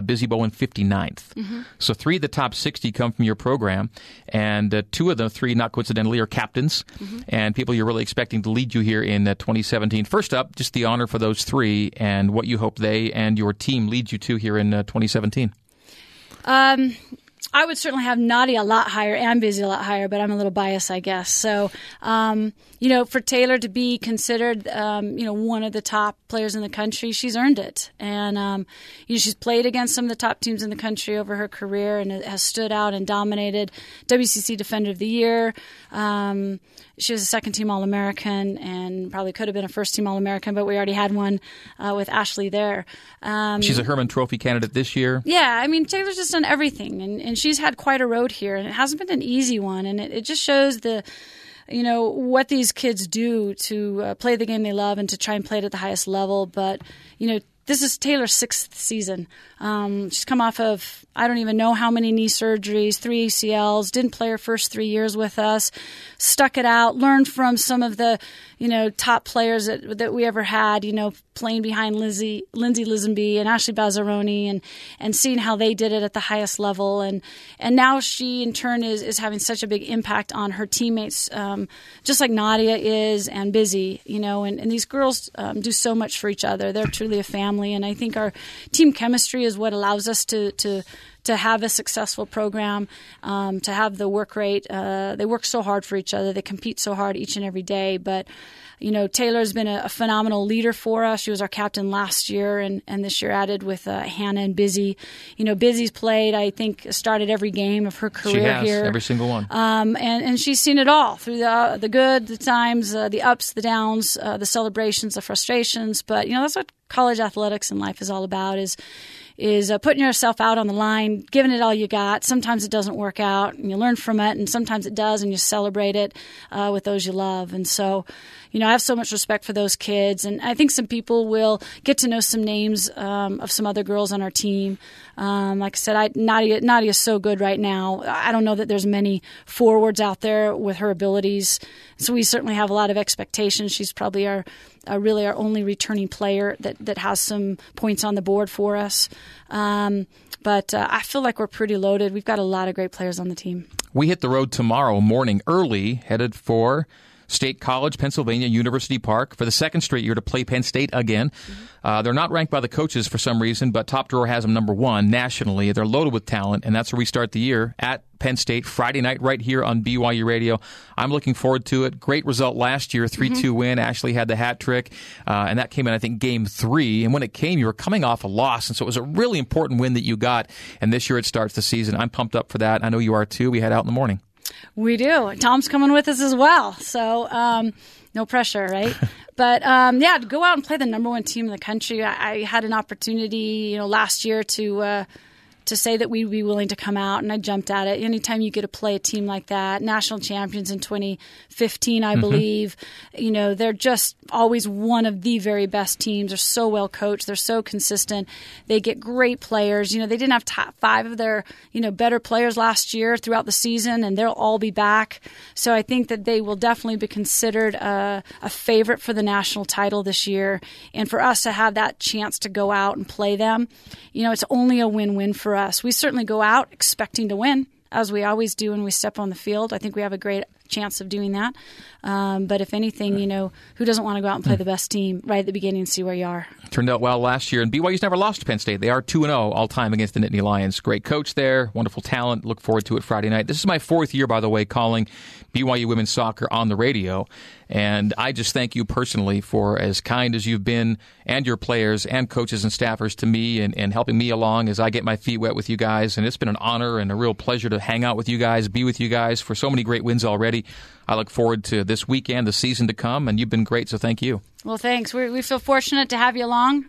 Busy Bowen, 59th. Mm-hmm. So 3 of the top 60 come from your program, and 2 of the 3, not coincidentally, are captains, and people you're really expecting to lead you here in 2017. First up, just the honor for those 3 and what you hope they and your team lead you to here in 2017. I would certainly have Nadia a lot higher and Busy a lot higher, but I'm a little biased, I guess. So, for Taylor to be considered, one of the top players in the country, she's earned it. And she's played against some of the top teams in the country over her career and has stood out and dominated. WCC Defender of the Year. She was a second-team All-American and probably could have been a first-team All-American, but we already had one with Ashley there. She's a Herman Trophy candidate this year. Yeah, I mean, Taylor's just done everything, and she's had quite a road here, and it hasn't been an easy one, and it just shows what these kids do to play the game they love and to try and play it at the highest level. But, this is Taylor's 6th season. She's come off of I don't even know how many knee surgeries, 3 ACLs, didn't play her first 3 years with us, stuck it out, learned from some of the, top players that we ever had, playing behind Lindsay Lisenby and Ashley Bazzaroni and seeing how they did it at the highest level. And now she, in turn, is having such a big impact on her teammates, just like Nadia is and Busy, and these girls do so much for each other. They're truly a family. And I think our team chemistry is what allows us to have a successful program, to have the work rate. They work so hard for each other. They compete so hard each and every day. But, Taylor's been a phenomenal leader for us. She was our captain last year and this year added with Hannah and Busy. Busy's played, I think, started every game of her career here. She has, every single one. And she's seen it all through the good, the times, the ups, the downs, the celebrations, the frustrations. But, that's what college athletics and life is all about is putting yourself out on the line, giving it all you got. Sometimes it doesn't work out, and you learn from it, and sometimes it does, and you celebrate it with those you love. And so, I have so much respect for those kids, and I think some people will get to know some names of some other girls on our team. Like I said, Nadia's so good right now. I don't know that there's many forwards out there with her abilities, so we certainly have a lot of expectations. She's probably our only returning player that has some points on the board for us. But I feel like we're pretty loaded. We've got a lot of great players on the team. We hit the road tomorrow morning early, headed for State College, Pennsylvania, University Park for the second straight year to play Penn State again. They're not ranked by the coaches for some reason, but Top Drawer has them number 1 nationally. They're loaded with talent, and that's where we start the year at Penn State Friday night right here on BYU Radio. I'm looking forward to it. Great result last year, 3-2 win. Ashley had the hat trick, and that came in, I think, game 3. And when it came, you were coming off a loss, and so it was a really important win that you got. And this year it starts the season. I'm pumped up for that. I know you are too. We head out in the morning. We do. Tom's coming with us as well. So no pressure, right? But, to go out and play the number 1 team in the country. I had an opportunity, last year to to say that we'd be willing to come out, and I jumped at it. Anytime you get to play a team like that, national champions in 2015, I believe, you know, they're just always one of the very best teams. They're so well coached. They're so consistent. They get great players. You know, they didn't have top five of their, you know, better players last year throughout the season, and they'll all be back. So I think that they will definitely be considered a favorite for the national title this year. And for us to have that chance to go out and play them, you know, it's only a win-win for us. We certainly go out expecting to win, as we always do when we step on the field. I think we have a great chance of doing that. But if anything, you know, who doesn't want to go out and play the best team right at the beginning and see where you are? Turned out well last year, and BYU's never lost to Penn State. They are 2-0 all-time against the Nittany Lions. Great coach there, wonderful talent. Look forward to it Friday night. This is my fourth year, by the way, calling BYU women's soccer on the radio, and I just thank you personally for as kind as you've been, and your players and coaches and staffers to me, and helping me along as I get my feet wet with you guys. And it's been an honor and a real pleasure to hang out with you guys, be with you guys for so many great wins already. I look forward to this weekend, the season to come, and you've been great, so thank you. Well, thanks. We feel fortunate to have you along.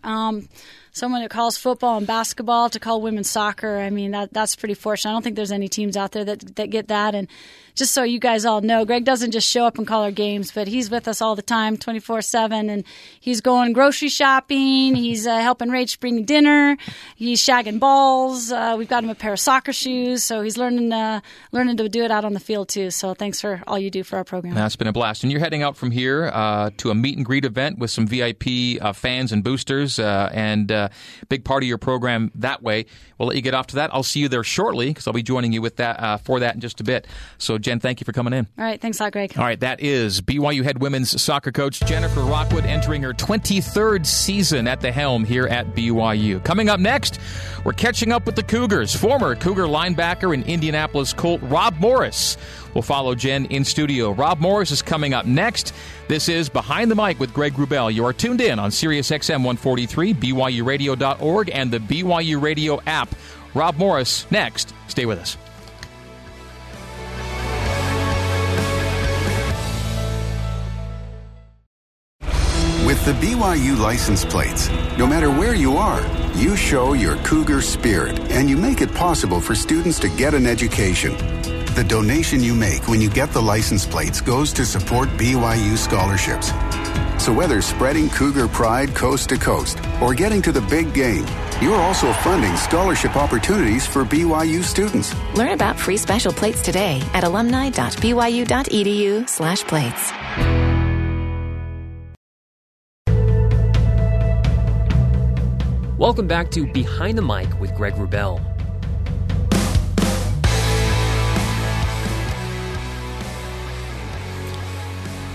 Someone that calls football and basketball to call women's soccer, I mean, that's pretty fortunate. I don't think there's any teams out there that get that. And just so you guys all know, Greg doesn't just show up and call our games, but he's with us all the time, 24/7, and he's going grocery shopping. He's helping Rach bring dinner. He's shagging balls. We've got him a pair of soccer shoes, so he's learning to do it out on the field too. So thanks for all you do for our program. That's been a blast. And you're heading out from here to a meet and greet event with some VIP fans and boosters, and big part of your program that way. We'll let you get off to that. I'll see you there shortly, because I'll be joining you with that for that in just a bit. So Jen, thank you for coming in. All right. Thanks a lot, Greg. All right. That is BYU head women's soccer coach Jennifer Rockwood, entering her 23rd season at the helm here at BYU. Coming up next, we're catching up with the Cougars. Former Cougar linebacker and Indianapolis Colt Rob Morris. We'll follow Jen in studio. Rob Morris is coming up next. This is Behind the Mic with Greg Wrubell. You are tuned in on Sirius XM 143, BYURadio.org, and the BYU Radio app. Rob Morris next. Stay with us. With the BYU license plates, no matter where you are, you show your Cougar spirit, and you make it possible for students to get an education. The donation you make when you get the license plates goes to support BYU scholarships. So whether spreading Cougar pride coast to coast or getting to the big game, you're also funding scholarship opportunities for BYU students. Learn about free special plates today at alumni.byu.edu/plates. Welcome back to Behind the Mic with Greg Wrubell.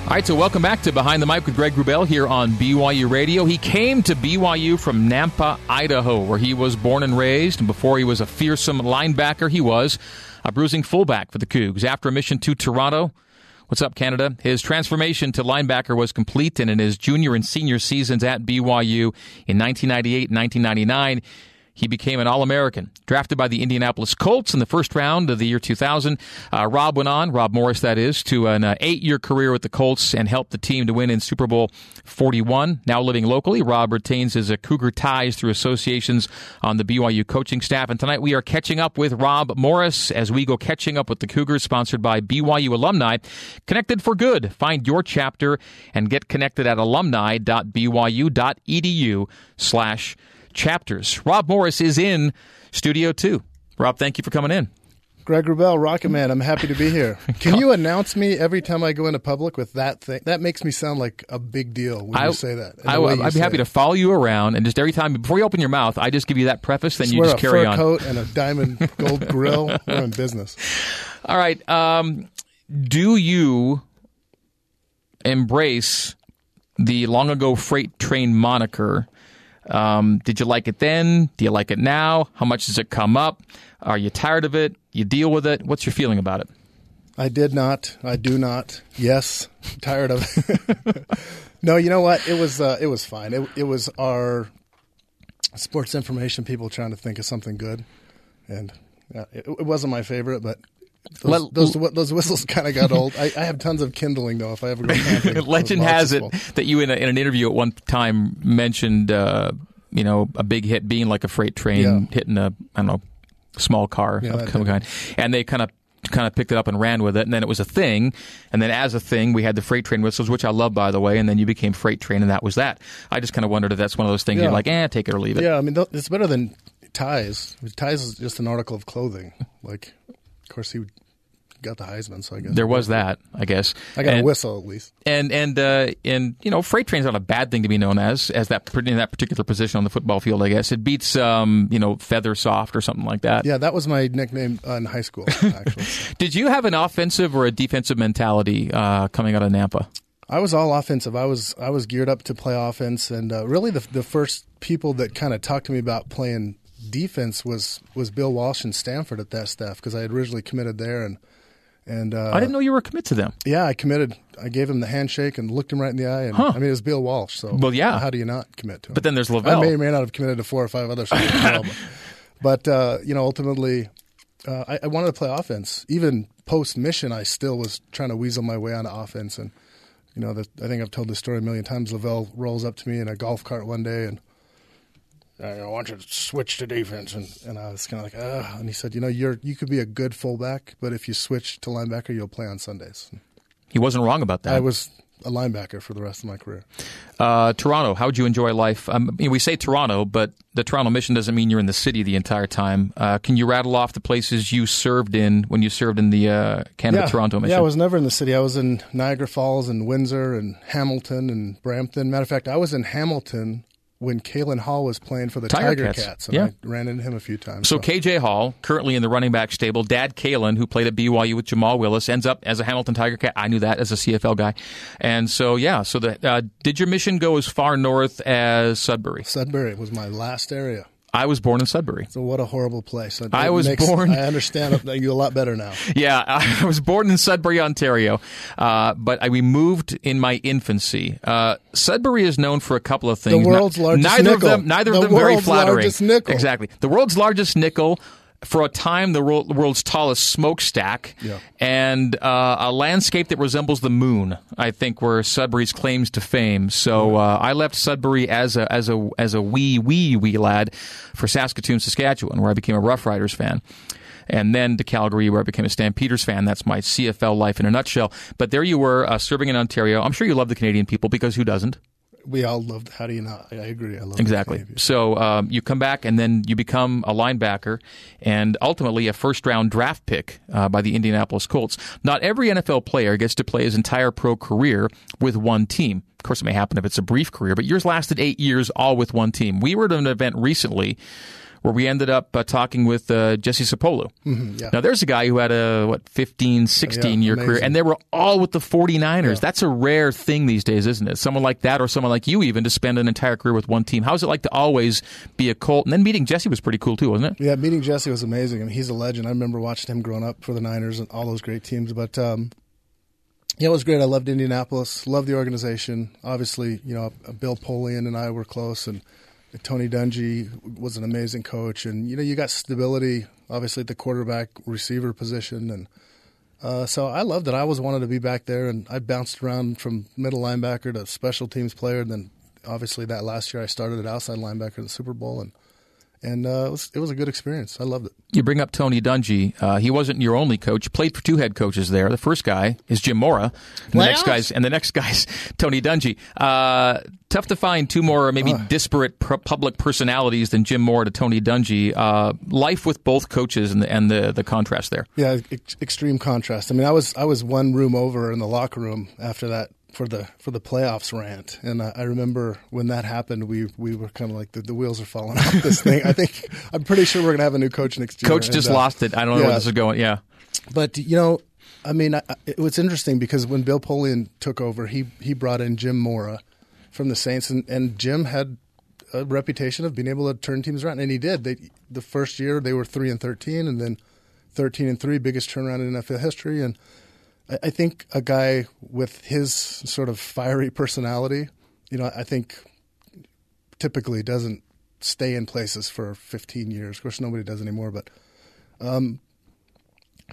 All right, so welcome back to Behind the Mic with Greg Wrubell here on BYU Radio. He came to BYU from Nampa, Idaho, where he was born and raised. And before he was a fearsome linebacker, he was a bruising fullback for the Cougs. After a mission to Toronto, what's up, Canada? His transformation to linebacker was complete, and in his junior and senior seasons at BYU in 1998 and 1999, he became an All-American, drafted by the Indianapolis Colts in the first round of the year 2000. Rob Morris went on to an 8-year career with the Colts and helped the team to win in Super Bowl 41. Now living locally, Rob retains his Cougar ties through associations on the BYU coaching staff. And tonight we are catching up with Rob Morris as we go catching up with the Cougars, sponsored by BYU Alumni. Connected for good. Find your chapter and get connected at alumni.byu.edu/chapters. Rob Morris is in Studio 2. Rob, thank you for coming in. Greg Wrubell, Rocket Man, I'm happy to be here. Can you announce me every time I go into public with that thing? That makes me sound like a big deal when you say that. I'd be happy to follow you around, and just every time, before you open your mouth, I just give you that preface, then you just carry on. A fur coat and a diamond gold grill, we're in business. All right. Do you embrace the long-ago freight train moniker? Did you like it then? Do you like it now? How much does it come up? Are you tired of it? You deal with it? What's your feeling about it? I did not. I do not. Yes. Tired of it. No, you know what? It was fine. It was our sports information people trying to think of something good. And it wasn't my favorite, but those whistles kind of got old. I have tons of kindling, though, if I ever go camping. Legend has it that you, in an interview at one time, mentioned a big hit being like a freight train hitting a, I don't know, small car of some kind. And they kind of picked it up and ran with it, and then it was a thing, and then as a thing we had the freight train whistles, which I love, by the way, and then you became freight train, and that was that. I just kind of wondered if that's one of those things you're like, take it or leave it. Yeah, I mean, it's better than ties. Ties is just an article of clothing. Like, of course, he got the Heisman, so I guess. There was that, I guess. I got a whistle, at least. And you know, freight train's not a bad thing to be known as that in that particular position on the football field, I guess. It beats, feather soft or something like that. Yeah, that was my nickname in high school, actually. So. Did you have an offensive or a defensive mentality coming out of Nampa? I was all offensive. I was geared up to play offense, and really the first people that kind of talked to me about playing defense was Bill Walsh and Stanford at that staff, because I had originally committed there, and I didn't know you were a commit to them. Yeah, I committed. I gave him the handshake and looked him right in the eye, and I mean, it was Bill Walsh, so how do you not commit to him? But then there's LaVell. I may or may not have committed to 4 or 5 other schools as well, but you know, ultimately, I wanted to play offense. Even post mission, I still was trying to weasel my way onto offense, and you know, I think I've told this story a million times. LaVell rolls up to me in a golf cart one day and, I want you to switch to defense. And I was kind of like, ugh. And he said, you know, you could be a good fullback, but if you switch to linebacker, you'll play on Sundays. He wasn't wrong about that. I was a linebacker for the rest of my career. Toronto, how would you enjoy life? We say Toronto, but the Toronto mission doesn't mean you're in the city the entire time. Can you rattle off the places you served in when you served in the Canada-Toronto mission? Yeah, I was never in the city. I was in Niagara Falls and Windsor and Hamilton and Brampton. Matter of fact, I was in Hamilton when Kalen Hall was playing for the Tiger Cats, and I ran into him a few times. So KJ Hall, currently in the running back stable, Dad Kalen, who played at BYU with Jamal Willis, ends up as a Hamilton Tiger Cat. I knew that as a CFL guy. And so, did your mission go as far north as Sudbury? Sudbury was my last area. I was born in Sudbury. So what a horrible place. I understand you a lot better now. Yeah, I was born in Sudbury, Ontario, but we moved in my infancy. Sudbury is known for a couple of things. The world's largest nickel. Neither of them very flattering. The world's largest nickel. Exactly. The world's largest nickel. For a time, the world's tallest smokestack, and a landscape that resembles the moon, I think, were Sudbury's claims to fame. So I left Sudbury as a wee lad for Saskatoon, Saskatchewan, where I became a Rough Riders fan. And then to Calgary, where I became a Stampeders fan. That's my CFL life in a nutshell. But there you were, serving in Ontario. I'm sure you love the Canadian people, because who doesn't? We all loved. How do you not? I agree. I love exactly. So you come back, and then you become a linebacker, and ultimately a first-round draft pick by the Indianapolis Colts. Not every NFL player gets to play his entire pro career with one team. Of course, it may happen if it's a brief career, but yours lasted 8 years, all with one team. We were at an event recently where we ended up talking with Jesse Sapolu. Mm-hmm, yeah. Now, there's a guy who had a, 15, 16-year career, and they were all with the 49ers. Yeah. That's a rare thing these days, isn't it? Someone like that, or someone like you even, to spend an entire career with one team. How's it like to always be a Colt? And then meeting Jesse was pretty cool, too, wasn't it? Yeah, meeting Jesse was amazing. I mean, he's a legend. I remember watching him growing up for the Niners and all those great teams. But, it was great. I loved Indianapolis, loved the organization. Obviously, you know, Bill Polian and I were close, and Tony Dungy was an amazing coach, and you know, you got stability obviously at the quarterback receiver position, and so I loved it. I always wanted to be back there, and I bounced around from middle linebacker to special teams player, and then obviously that last year I started at outside linebacker in the Super Bowl, and it was a good experience. I loved it. You bring up Tony Dungy. He wasn't your only coach. Played for 2 head coaches there. The first guy is Jim Mora, and the next guy's Tony Dungy. Tough to find 2 more maybe disparate public personalities than Jim Mora to Tony Dungy. Life with both coaches and the contrast there. Yeah, extreme contrast. I mean, I was one room over in the locker room after that for the playoffs rant, and I remember when that happened, we were kind of like the wheels are falling off this thing. I'm pretty sure we're gonna have a new coach next year. Coach just lost it. I don't know where this is going. Yeah, but you know, I mean, it was interesting because when Bill Polian took over, he brought in Jim Mora from the Saints, and Jim had a reputation of being able to turn teams around, and he did. The first year they were 3-13, and then 13-3, biggest turnaround in NFL history, and I think a guy with his sort of fiery personality, you know, I think typically doesn't stay in places for 15 years. Of course, nobody does anymore, but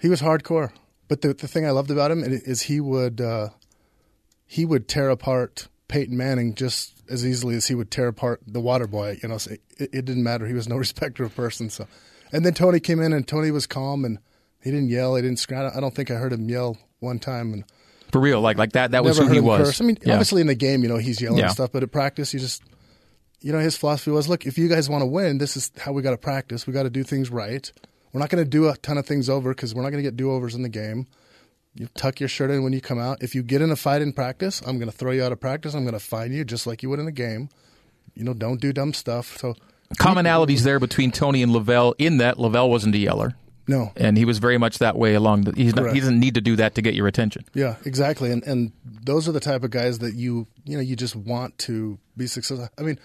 he was hardcore. But the thing I loved about him is he would tear apart Peyton Manning just as easily as he would tear apart the water boy. You know, so it didn't matter. He was no respecter of person. So And then Tony came in, and Tony was calm, and he didn't yell. He didn't scratch. I don't think I heard him yell one time. And for real, like that. That was who he was. Curse. I mean, obviously in the game, you know, he's yelling and stuff, but at practice, he just, you know, his philosophy was, look, if you guys want to win, this is how we got to practice. We got to do things right. We're not going to do a ton of things over because we're not going to get do-overs in the game. You tuck your shirt in when you come out. If you get in a fight in practice, I'm going to throw you out of practice. I'm going to fine you just like you would in the game. You know, don't do dumb stuff. So commonalities there between Tony and LaVell in that LaVell wasn't a yeller. No. And he was very much that way along. He doesn't need to do that to get your attention. Yeah, exactly. And those are the type of guys that you know, you just want to be successful. I mean,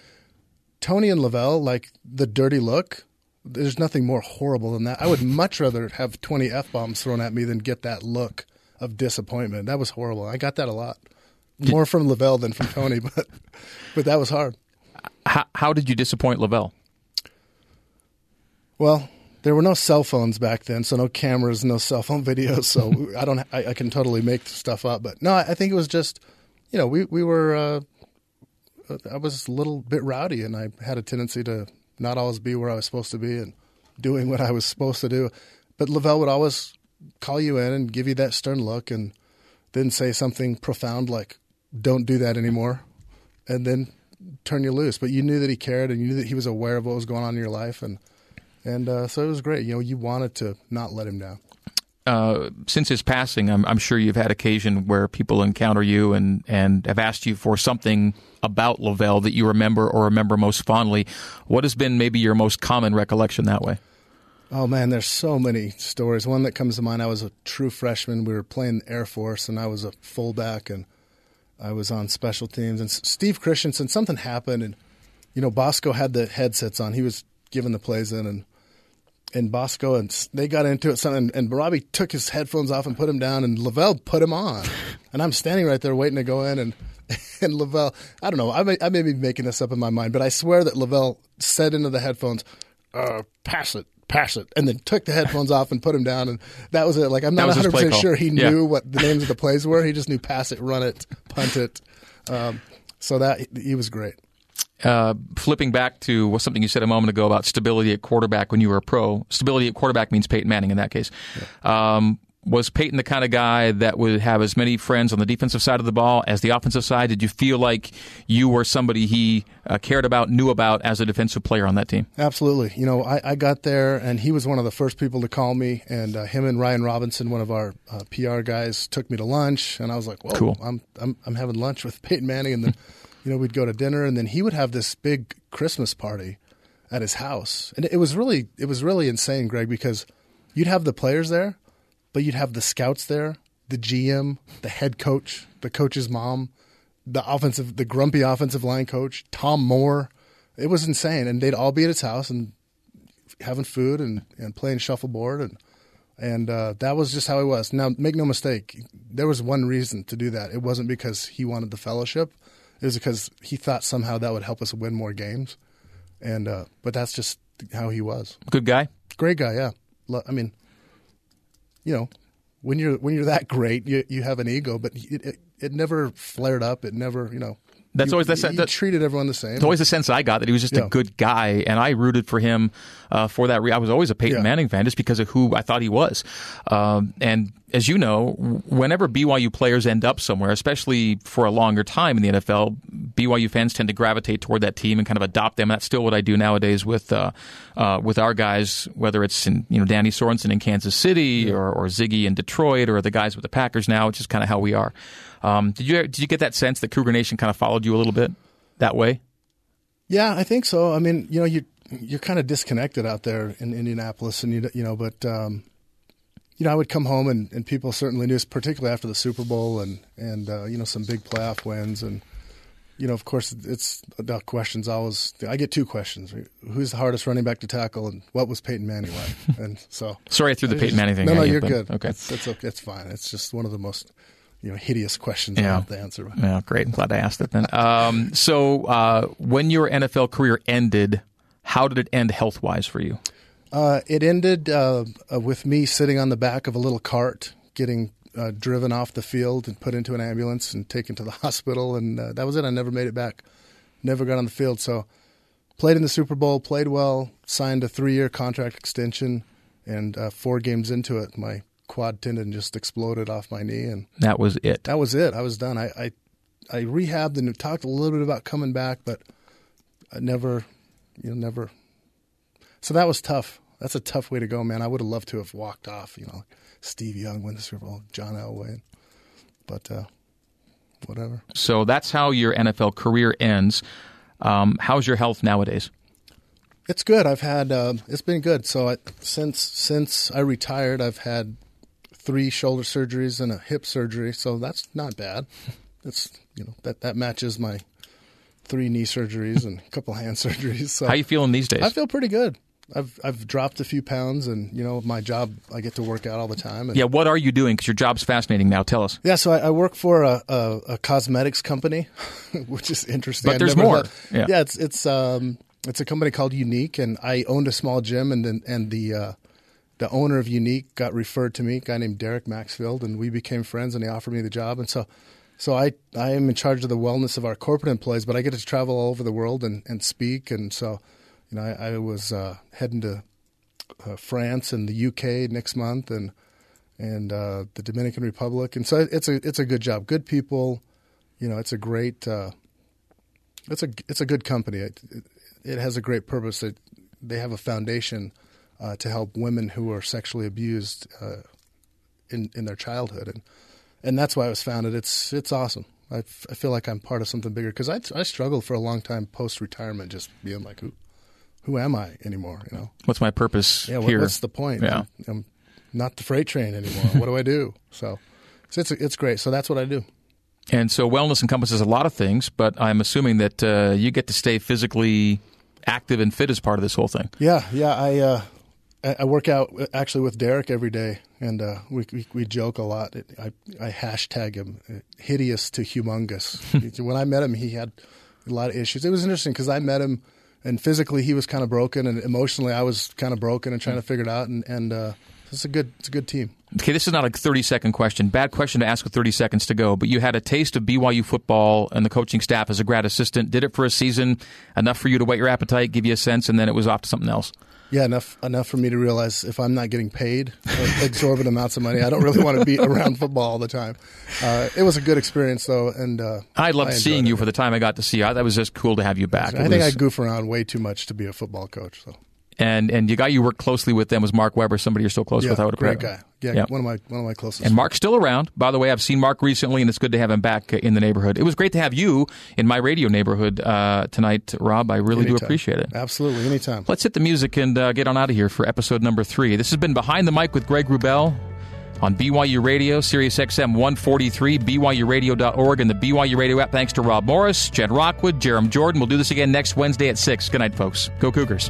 Tony and LaVell, like the dirty look, there's nothing more horrible than that. I would much rather have 20 F-bombs thrown at me than get that look of disappointment. That was horrible. I got that a lot. More from LaVell than from Tony, but that was hard. How did you disappoint LaVell? Well, there were no cell phones back then, so no cameras, no cell phone videos. So I can totally make stuff up. But no, I think it was just, you know, we were. I was a little bit rowdy, and I had a tendency to not always be where I was supposed to be and doing what I was supposed to do. But LaVell would always call you in and give you that stern look, and then say something profound like, "Don't do that anymore," and then turn you loose. But you knew that he cared, and you knew that he was aware of what was going on in your life, and so it was great. You know, you wanted to not let him down. Since his passing, I'm sure you've had occasion where people encounter you and have asked you for something about LaVell that you remember most fondly. What has been maybe your most common recollection that way? Oh, man, there's so many stories. One that comes to mind, I was a true freshman. We were playing Air Force, and I was a fullback, and I was on special teams. And Steve Christensen, something happened, and, you know, Bosco had the headsets on. He was giving the plays in, and Bosco, and they got into it, and Robbie took his headphones off and put them down, and LaVell put them on. And I'm standing right there waiting to go in, and LaVell, I don't know, I may be making this up in my mind, but I swear that LaVell said into the headphones, pass it, and then took the headphones off and put them down, and that was it. Like, I'm not 100% sure he knew what the names of the plays were. He just knew pass it, run it, punt it. So that he was great. Flipping back to something you said a moment ago about stability at quarterback when you were a pro. Stability at quarterback means Peyton Manning in that case. Yeah. Was Peyton the kind of guy that would have as many friends on the defensive side of the ball as the offensive side? Did you feel like you were somebody he cared about, knew about as a defensive player on that team? Absolutely. You know, I got there, and he was one of the first people to call me, and him and Ryan Robinson, one of our PR guys, took me to lunch, and I was like, whoa, cool. I'm having lunch with Peyton Manning, and then you know, we'd go to dinner, and then he would have this big Christmas party at his house. And it was really insane, Greg, because you'd have the players there, but you'd have the scouts there, the GM, the head coach, the coach's mom, the grumpy offensive line coach, Tom Moore. It was insane. And they'd all be at his house and having food and playing shuffleboard. And that was just how he was. Now, make no mistake, there was one reason to do that. It wasn't because he wanted the fellowship. It was because he thought somehow that would help us win more games, but that's just how he was. Good guy, great guy, yeah. I mean, you know, when you're that great, you have an ego, but it never flared up. It never, you know. That's always the sense. He treated everyone the same. It's always the sense I got that he was just a good guy, and I rooted for him for that. I was always a Peyton Manning fan just because of who I thought he was. And as you know, whenever BYU players end up somewhere, especially for a longer time in the NFL, BYU fans tend to gravitate toward that team and kind of adopt them. That's still what I do nowadays with our guys, whether it's Danny Sorensen in Kansas City or Ziggy in Detroit or the guys with the Packers now, which is kind of how we are. Did you get that sense that Cougar Nation kind of followed you a little bit that way? Yeah, I think so. I mean, you know, you're kind of disconnected out there in Indianapolis, and I would come home and people certainly knew, particularly after the Super Bowl and some big playoff wins, and you know, of course, it's the questions always. I get two questions: who's the hardest running back to tackle, and what was Peyton Manning like? And so, sorry, I threw the Peyton Manning thing. No, you're good. Okay, it's fine. It's just one of the most, you know, hideous questions I have to answer. Yeah, great. I'm glad I asked it then. So when your NFL career ended, how did it end health-wise for you? It ended with me sitting on the back of a little cart, getting driven off the field and put into an ambulance and taken to the hospital. And that was it. I never made it back, never got on the field. So played in the Super Bowl, played well, signed a 3-year contract extension, and 4 games into it, my quad tendon just exploded off my knee. And that was it. That was it. I was done. I rehabbed and talked a little bit about coming back, but I never. So that was tough. That's a tough way to go, man. I would have loved to have walked off, you know, Steve Young win the Super Bowl, John Elway, but whatever. So that's how your NFL career ends. How's your health nowadays? It's good. I've had it's been good. So since I retired, I've had 3 shoulder surgeries and a hip surgery. So that's not bad. That's, you know, that matches my 3 knee surgeries and a couple hand surgeries. So how you feeling these days? I feel pretty good. I've dropped a few pounds, and, you know, my job, I get to work out all the time. And yeah, what are you doing? Because your job's fascinating now. Tell us. Yeah, so I work for a cosmetics company, which is interesting. But there's more. Yeah, it's a company called Unique, and I owned a small gym, and the owner of Unique got referred to me, a guy named Derek Maxfield, and we became friends, and he offered me the job. And so I am in charge of the wellness of our corporate employees, but I get to travel all over the world and speak, and so – you know, I was heading to France and the UK next month, and the Dominican Republic, and so it's a good job, good people. You know, it's a great, it's a good company. It has a great purpose. They have a foundation to help women who are sexually abused in their childhood, and that's why it was founded. It's awesome. I feel like I'm part of something bigger, because I struggled for a long time post retirement, just being like, Who am I anymore? You know, what's my purpose here? What's the point? Yeah. I'm not the freight train anymore. What do I do? So it's great. So that's what I do. And so wellness encompasses a lot of things, but I'm assuming that you get to stay physically active and fit as part of this whole thing. Yeah. I work out actually with Derek every day, and we joke a lot. I hashtag him hideous to humongous. When I met him, he had a lot of issues. It was interesting because I met him. And physically, he was kind of broken, and emotionally, I was kind of broken and trying to figure it out. And it's a good team. Okay, this is not a 30-second question. Bad question to ask with 30 seconds to go. But you had a taste of BYU football and the coaching staff as a grad assistant. Did it for a season, enough for you to whet your appetite, give you a sense, and then it was off to something else. Yeah, enough for me to realize if I'm not getting paid exorbitant amounts of money, I don't really want to be around football all the time. It was a good experience, though, and I loved seeing you for the time I got to see you. That was just cool to have you back. I think I goof around way too much to be a football coach. So. And the guy you worked closely with then was Mark Weber, somebody you're still close with. I would agree. Great guy. Yeah, one of my closest. And Mark's still around. By the way, I've seen Mark recently, and it's good to have him back in the neighborhood. It was great to have you in my radio neighborhood tonight, Rob. I really do appreciate it. Absolutely, anytime. Let's hit the music and get on out of here for episode number 3. This has been Behind the Mic with Greg Wrubell on BYU Radio, Sirius XM 143, BYURadio.org, and the BYU Radio app. Thanks to Rob Morris, Jen Rockwood, Jarom Jordan. We'll do this again next Wednesday at 6. Good night, folks. Go Cougars.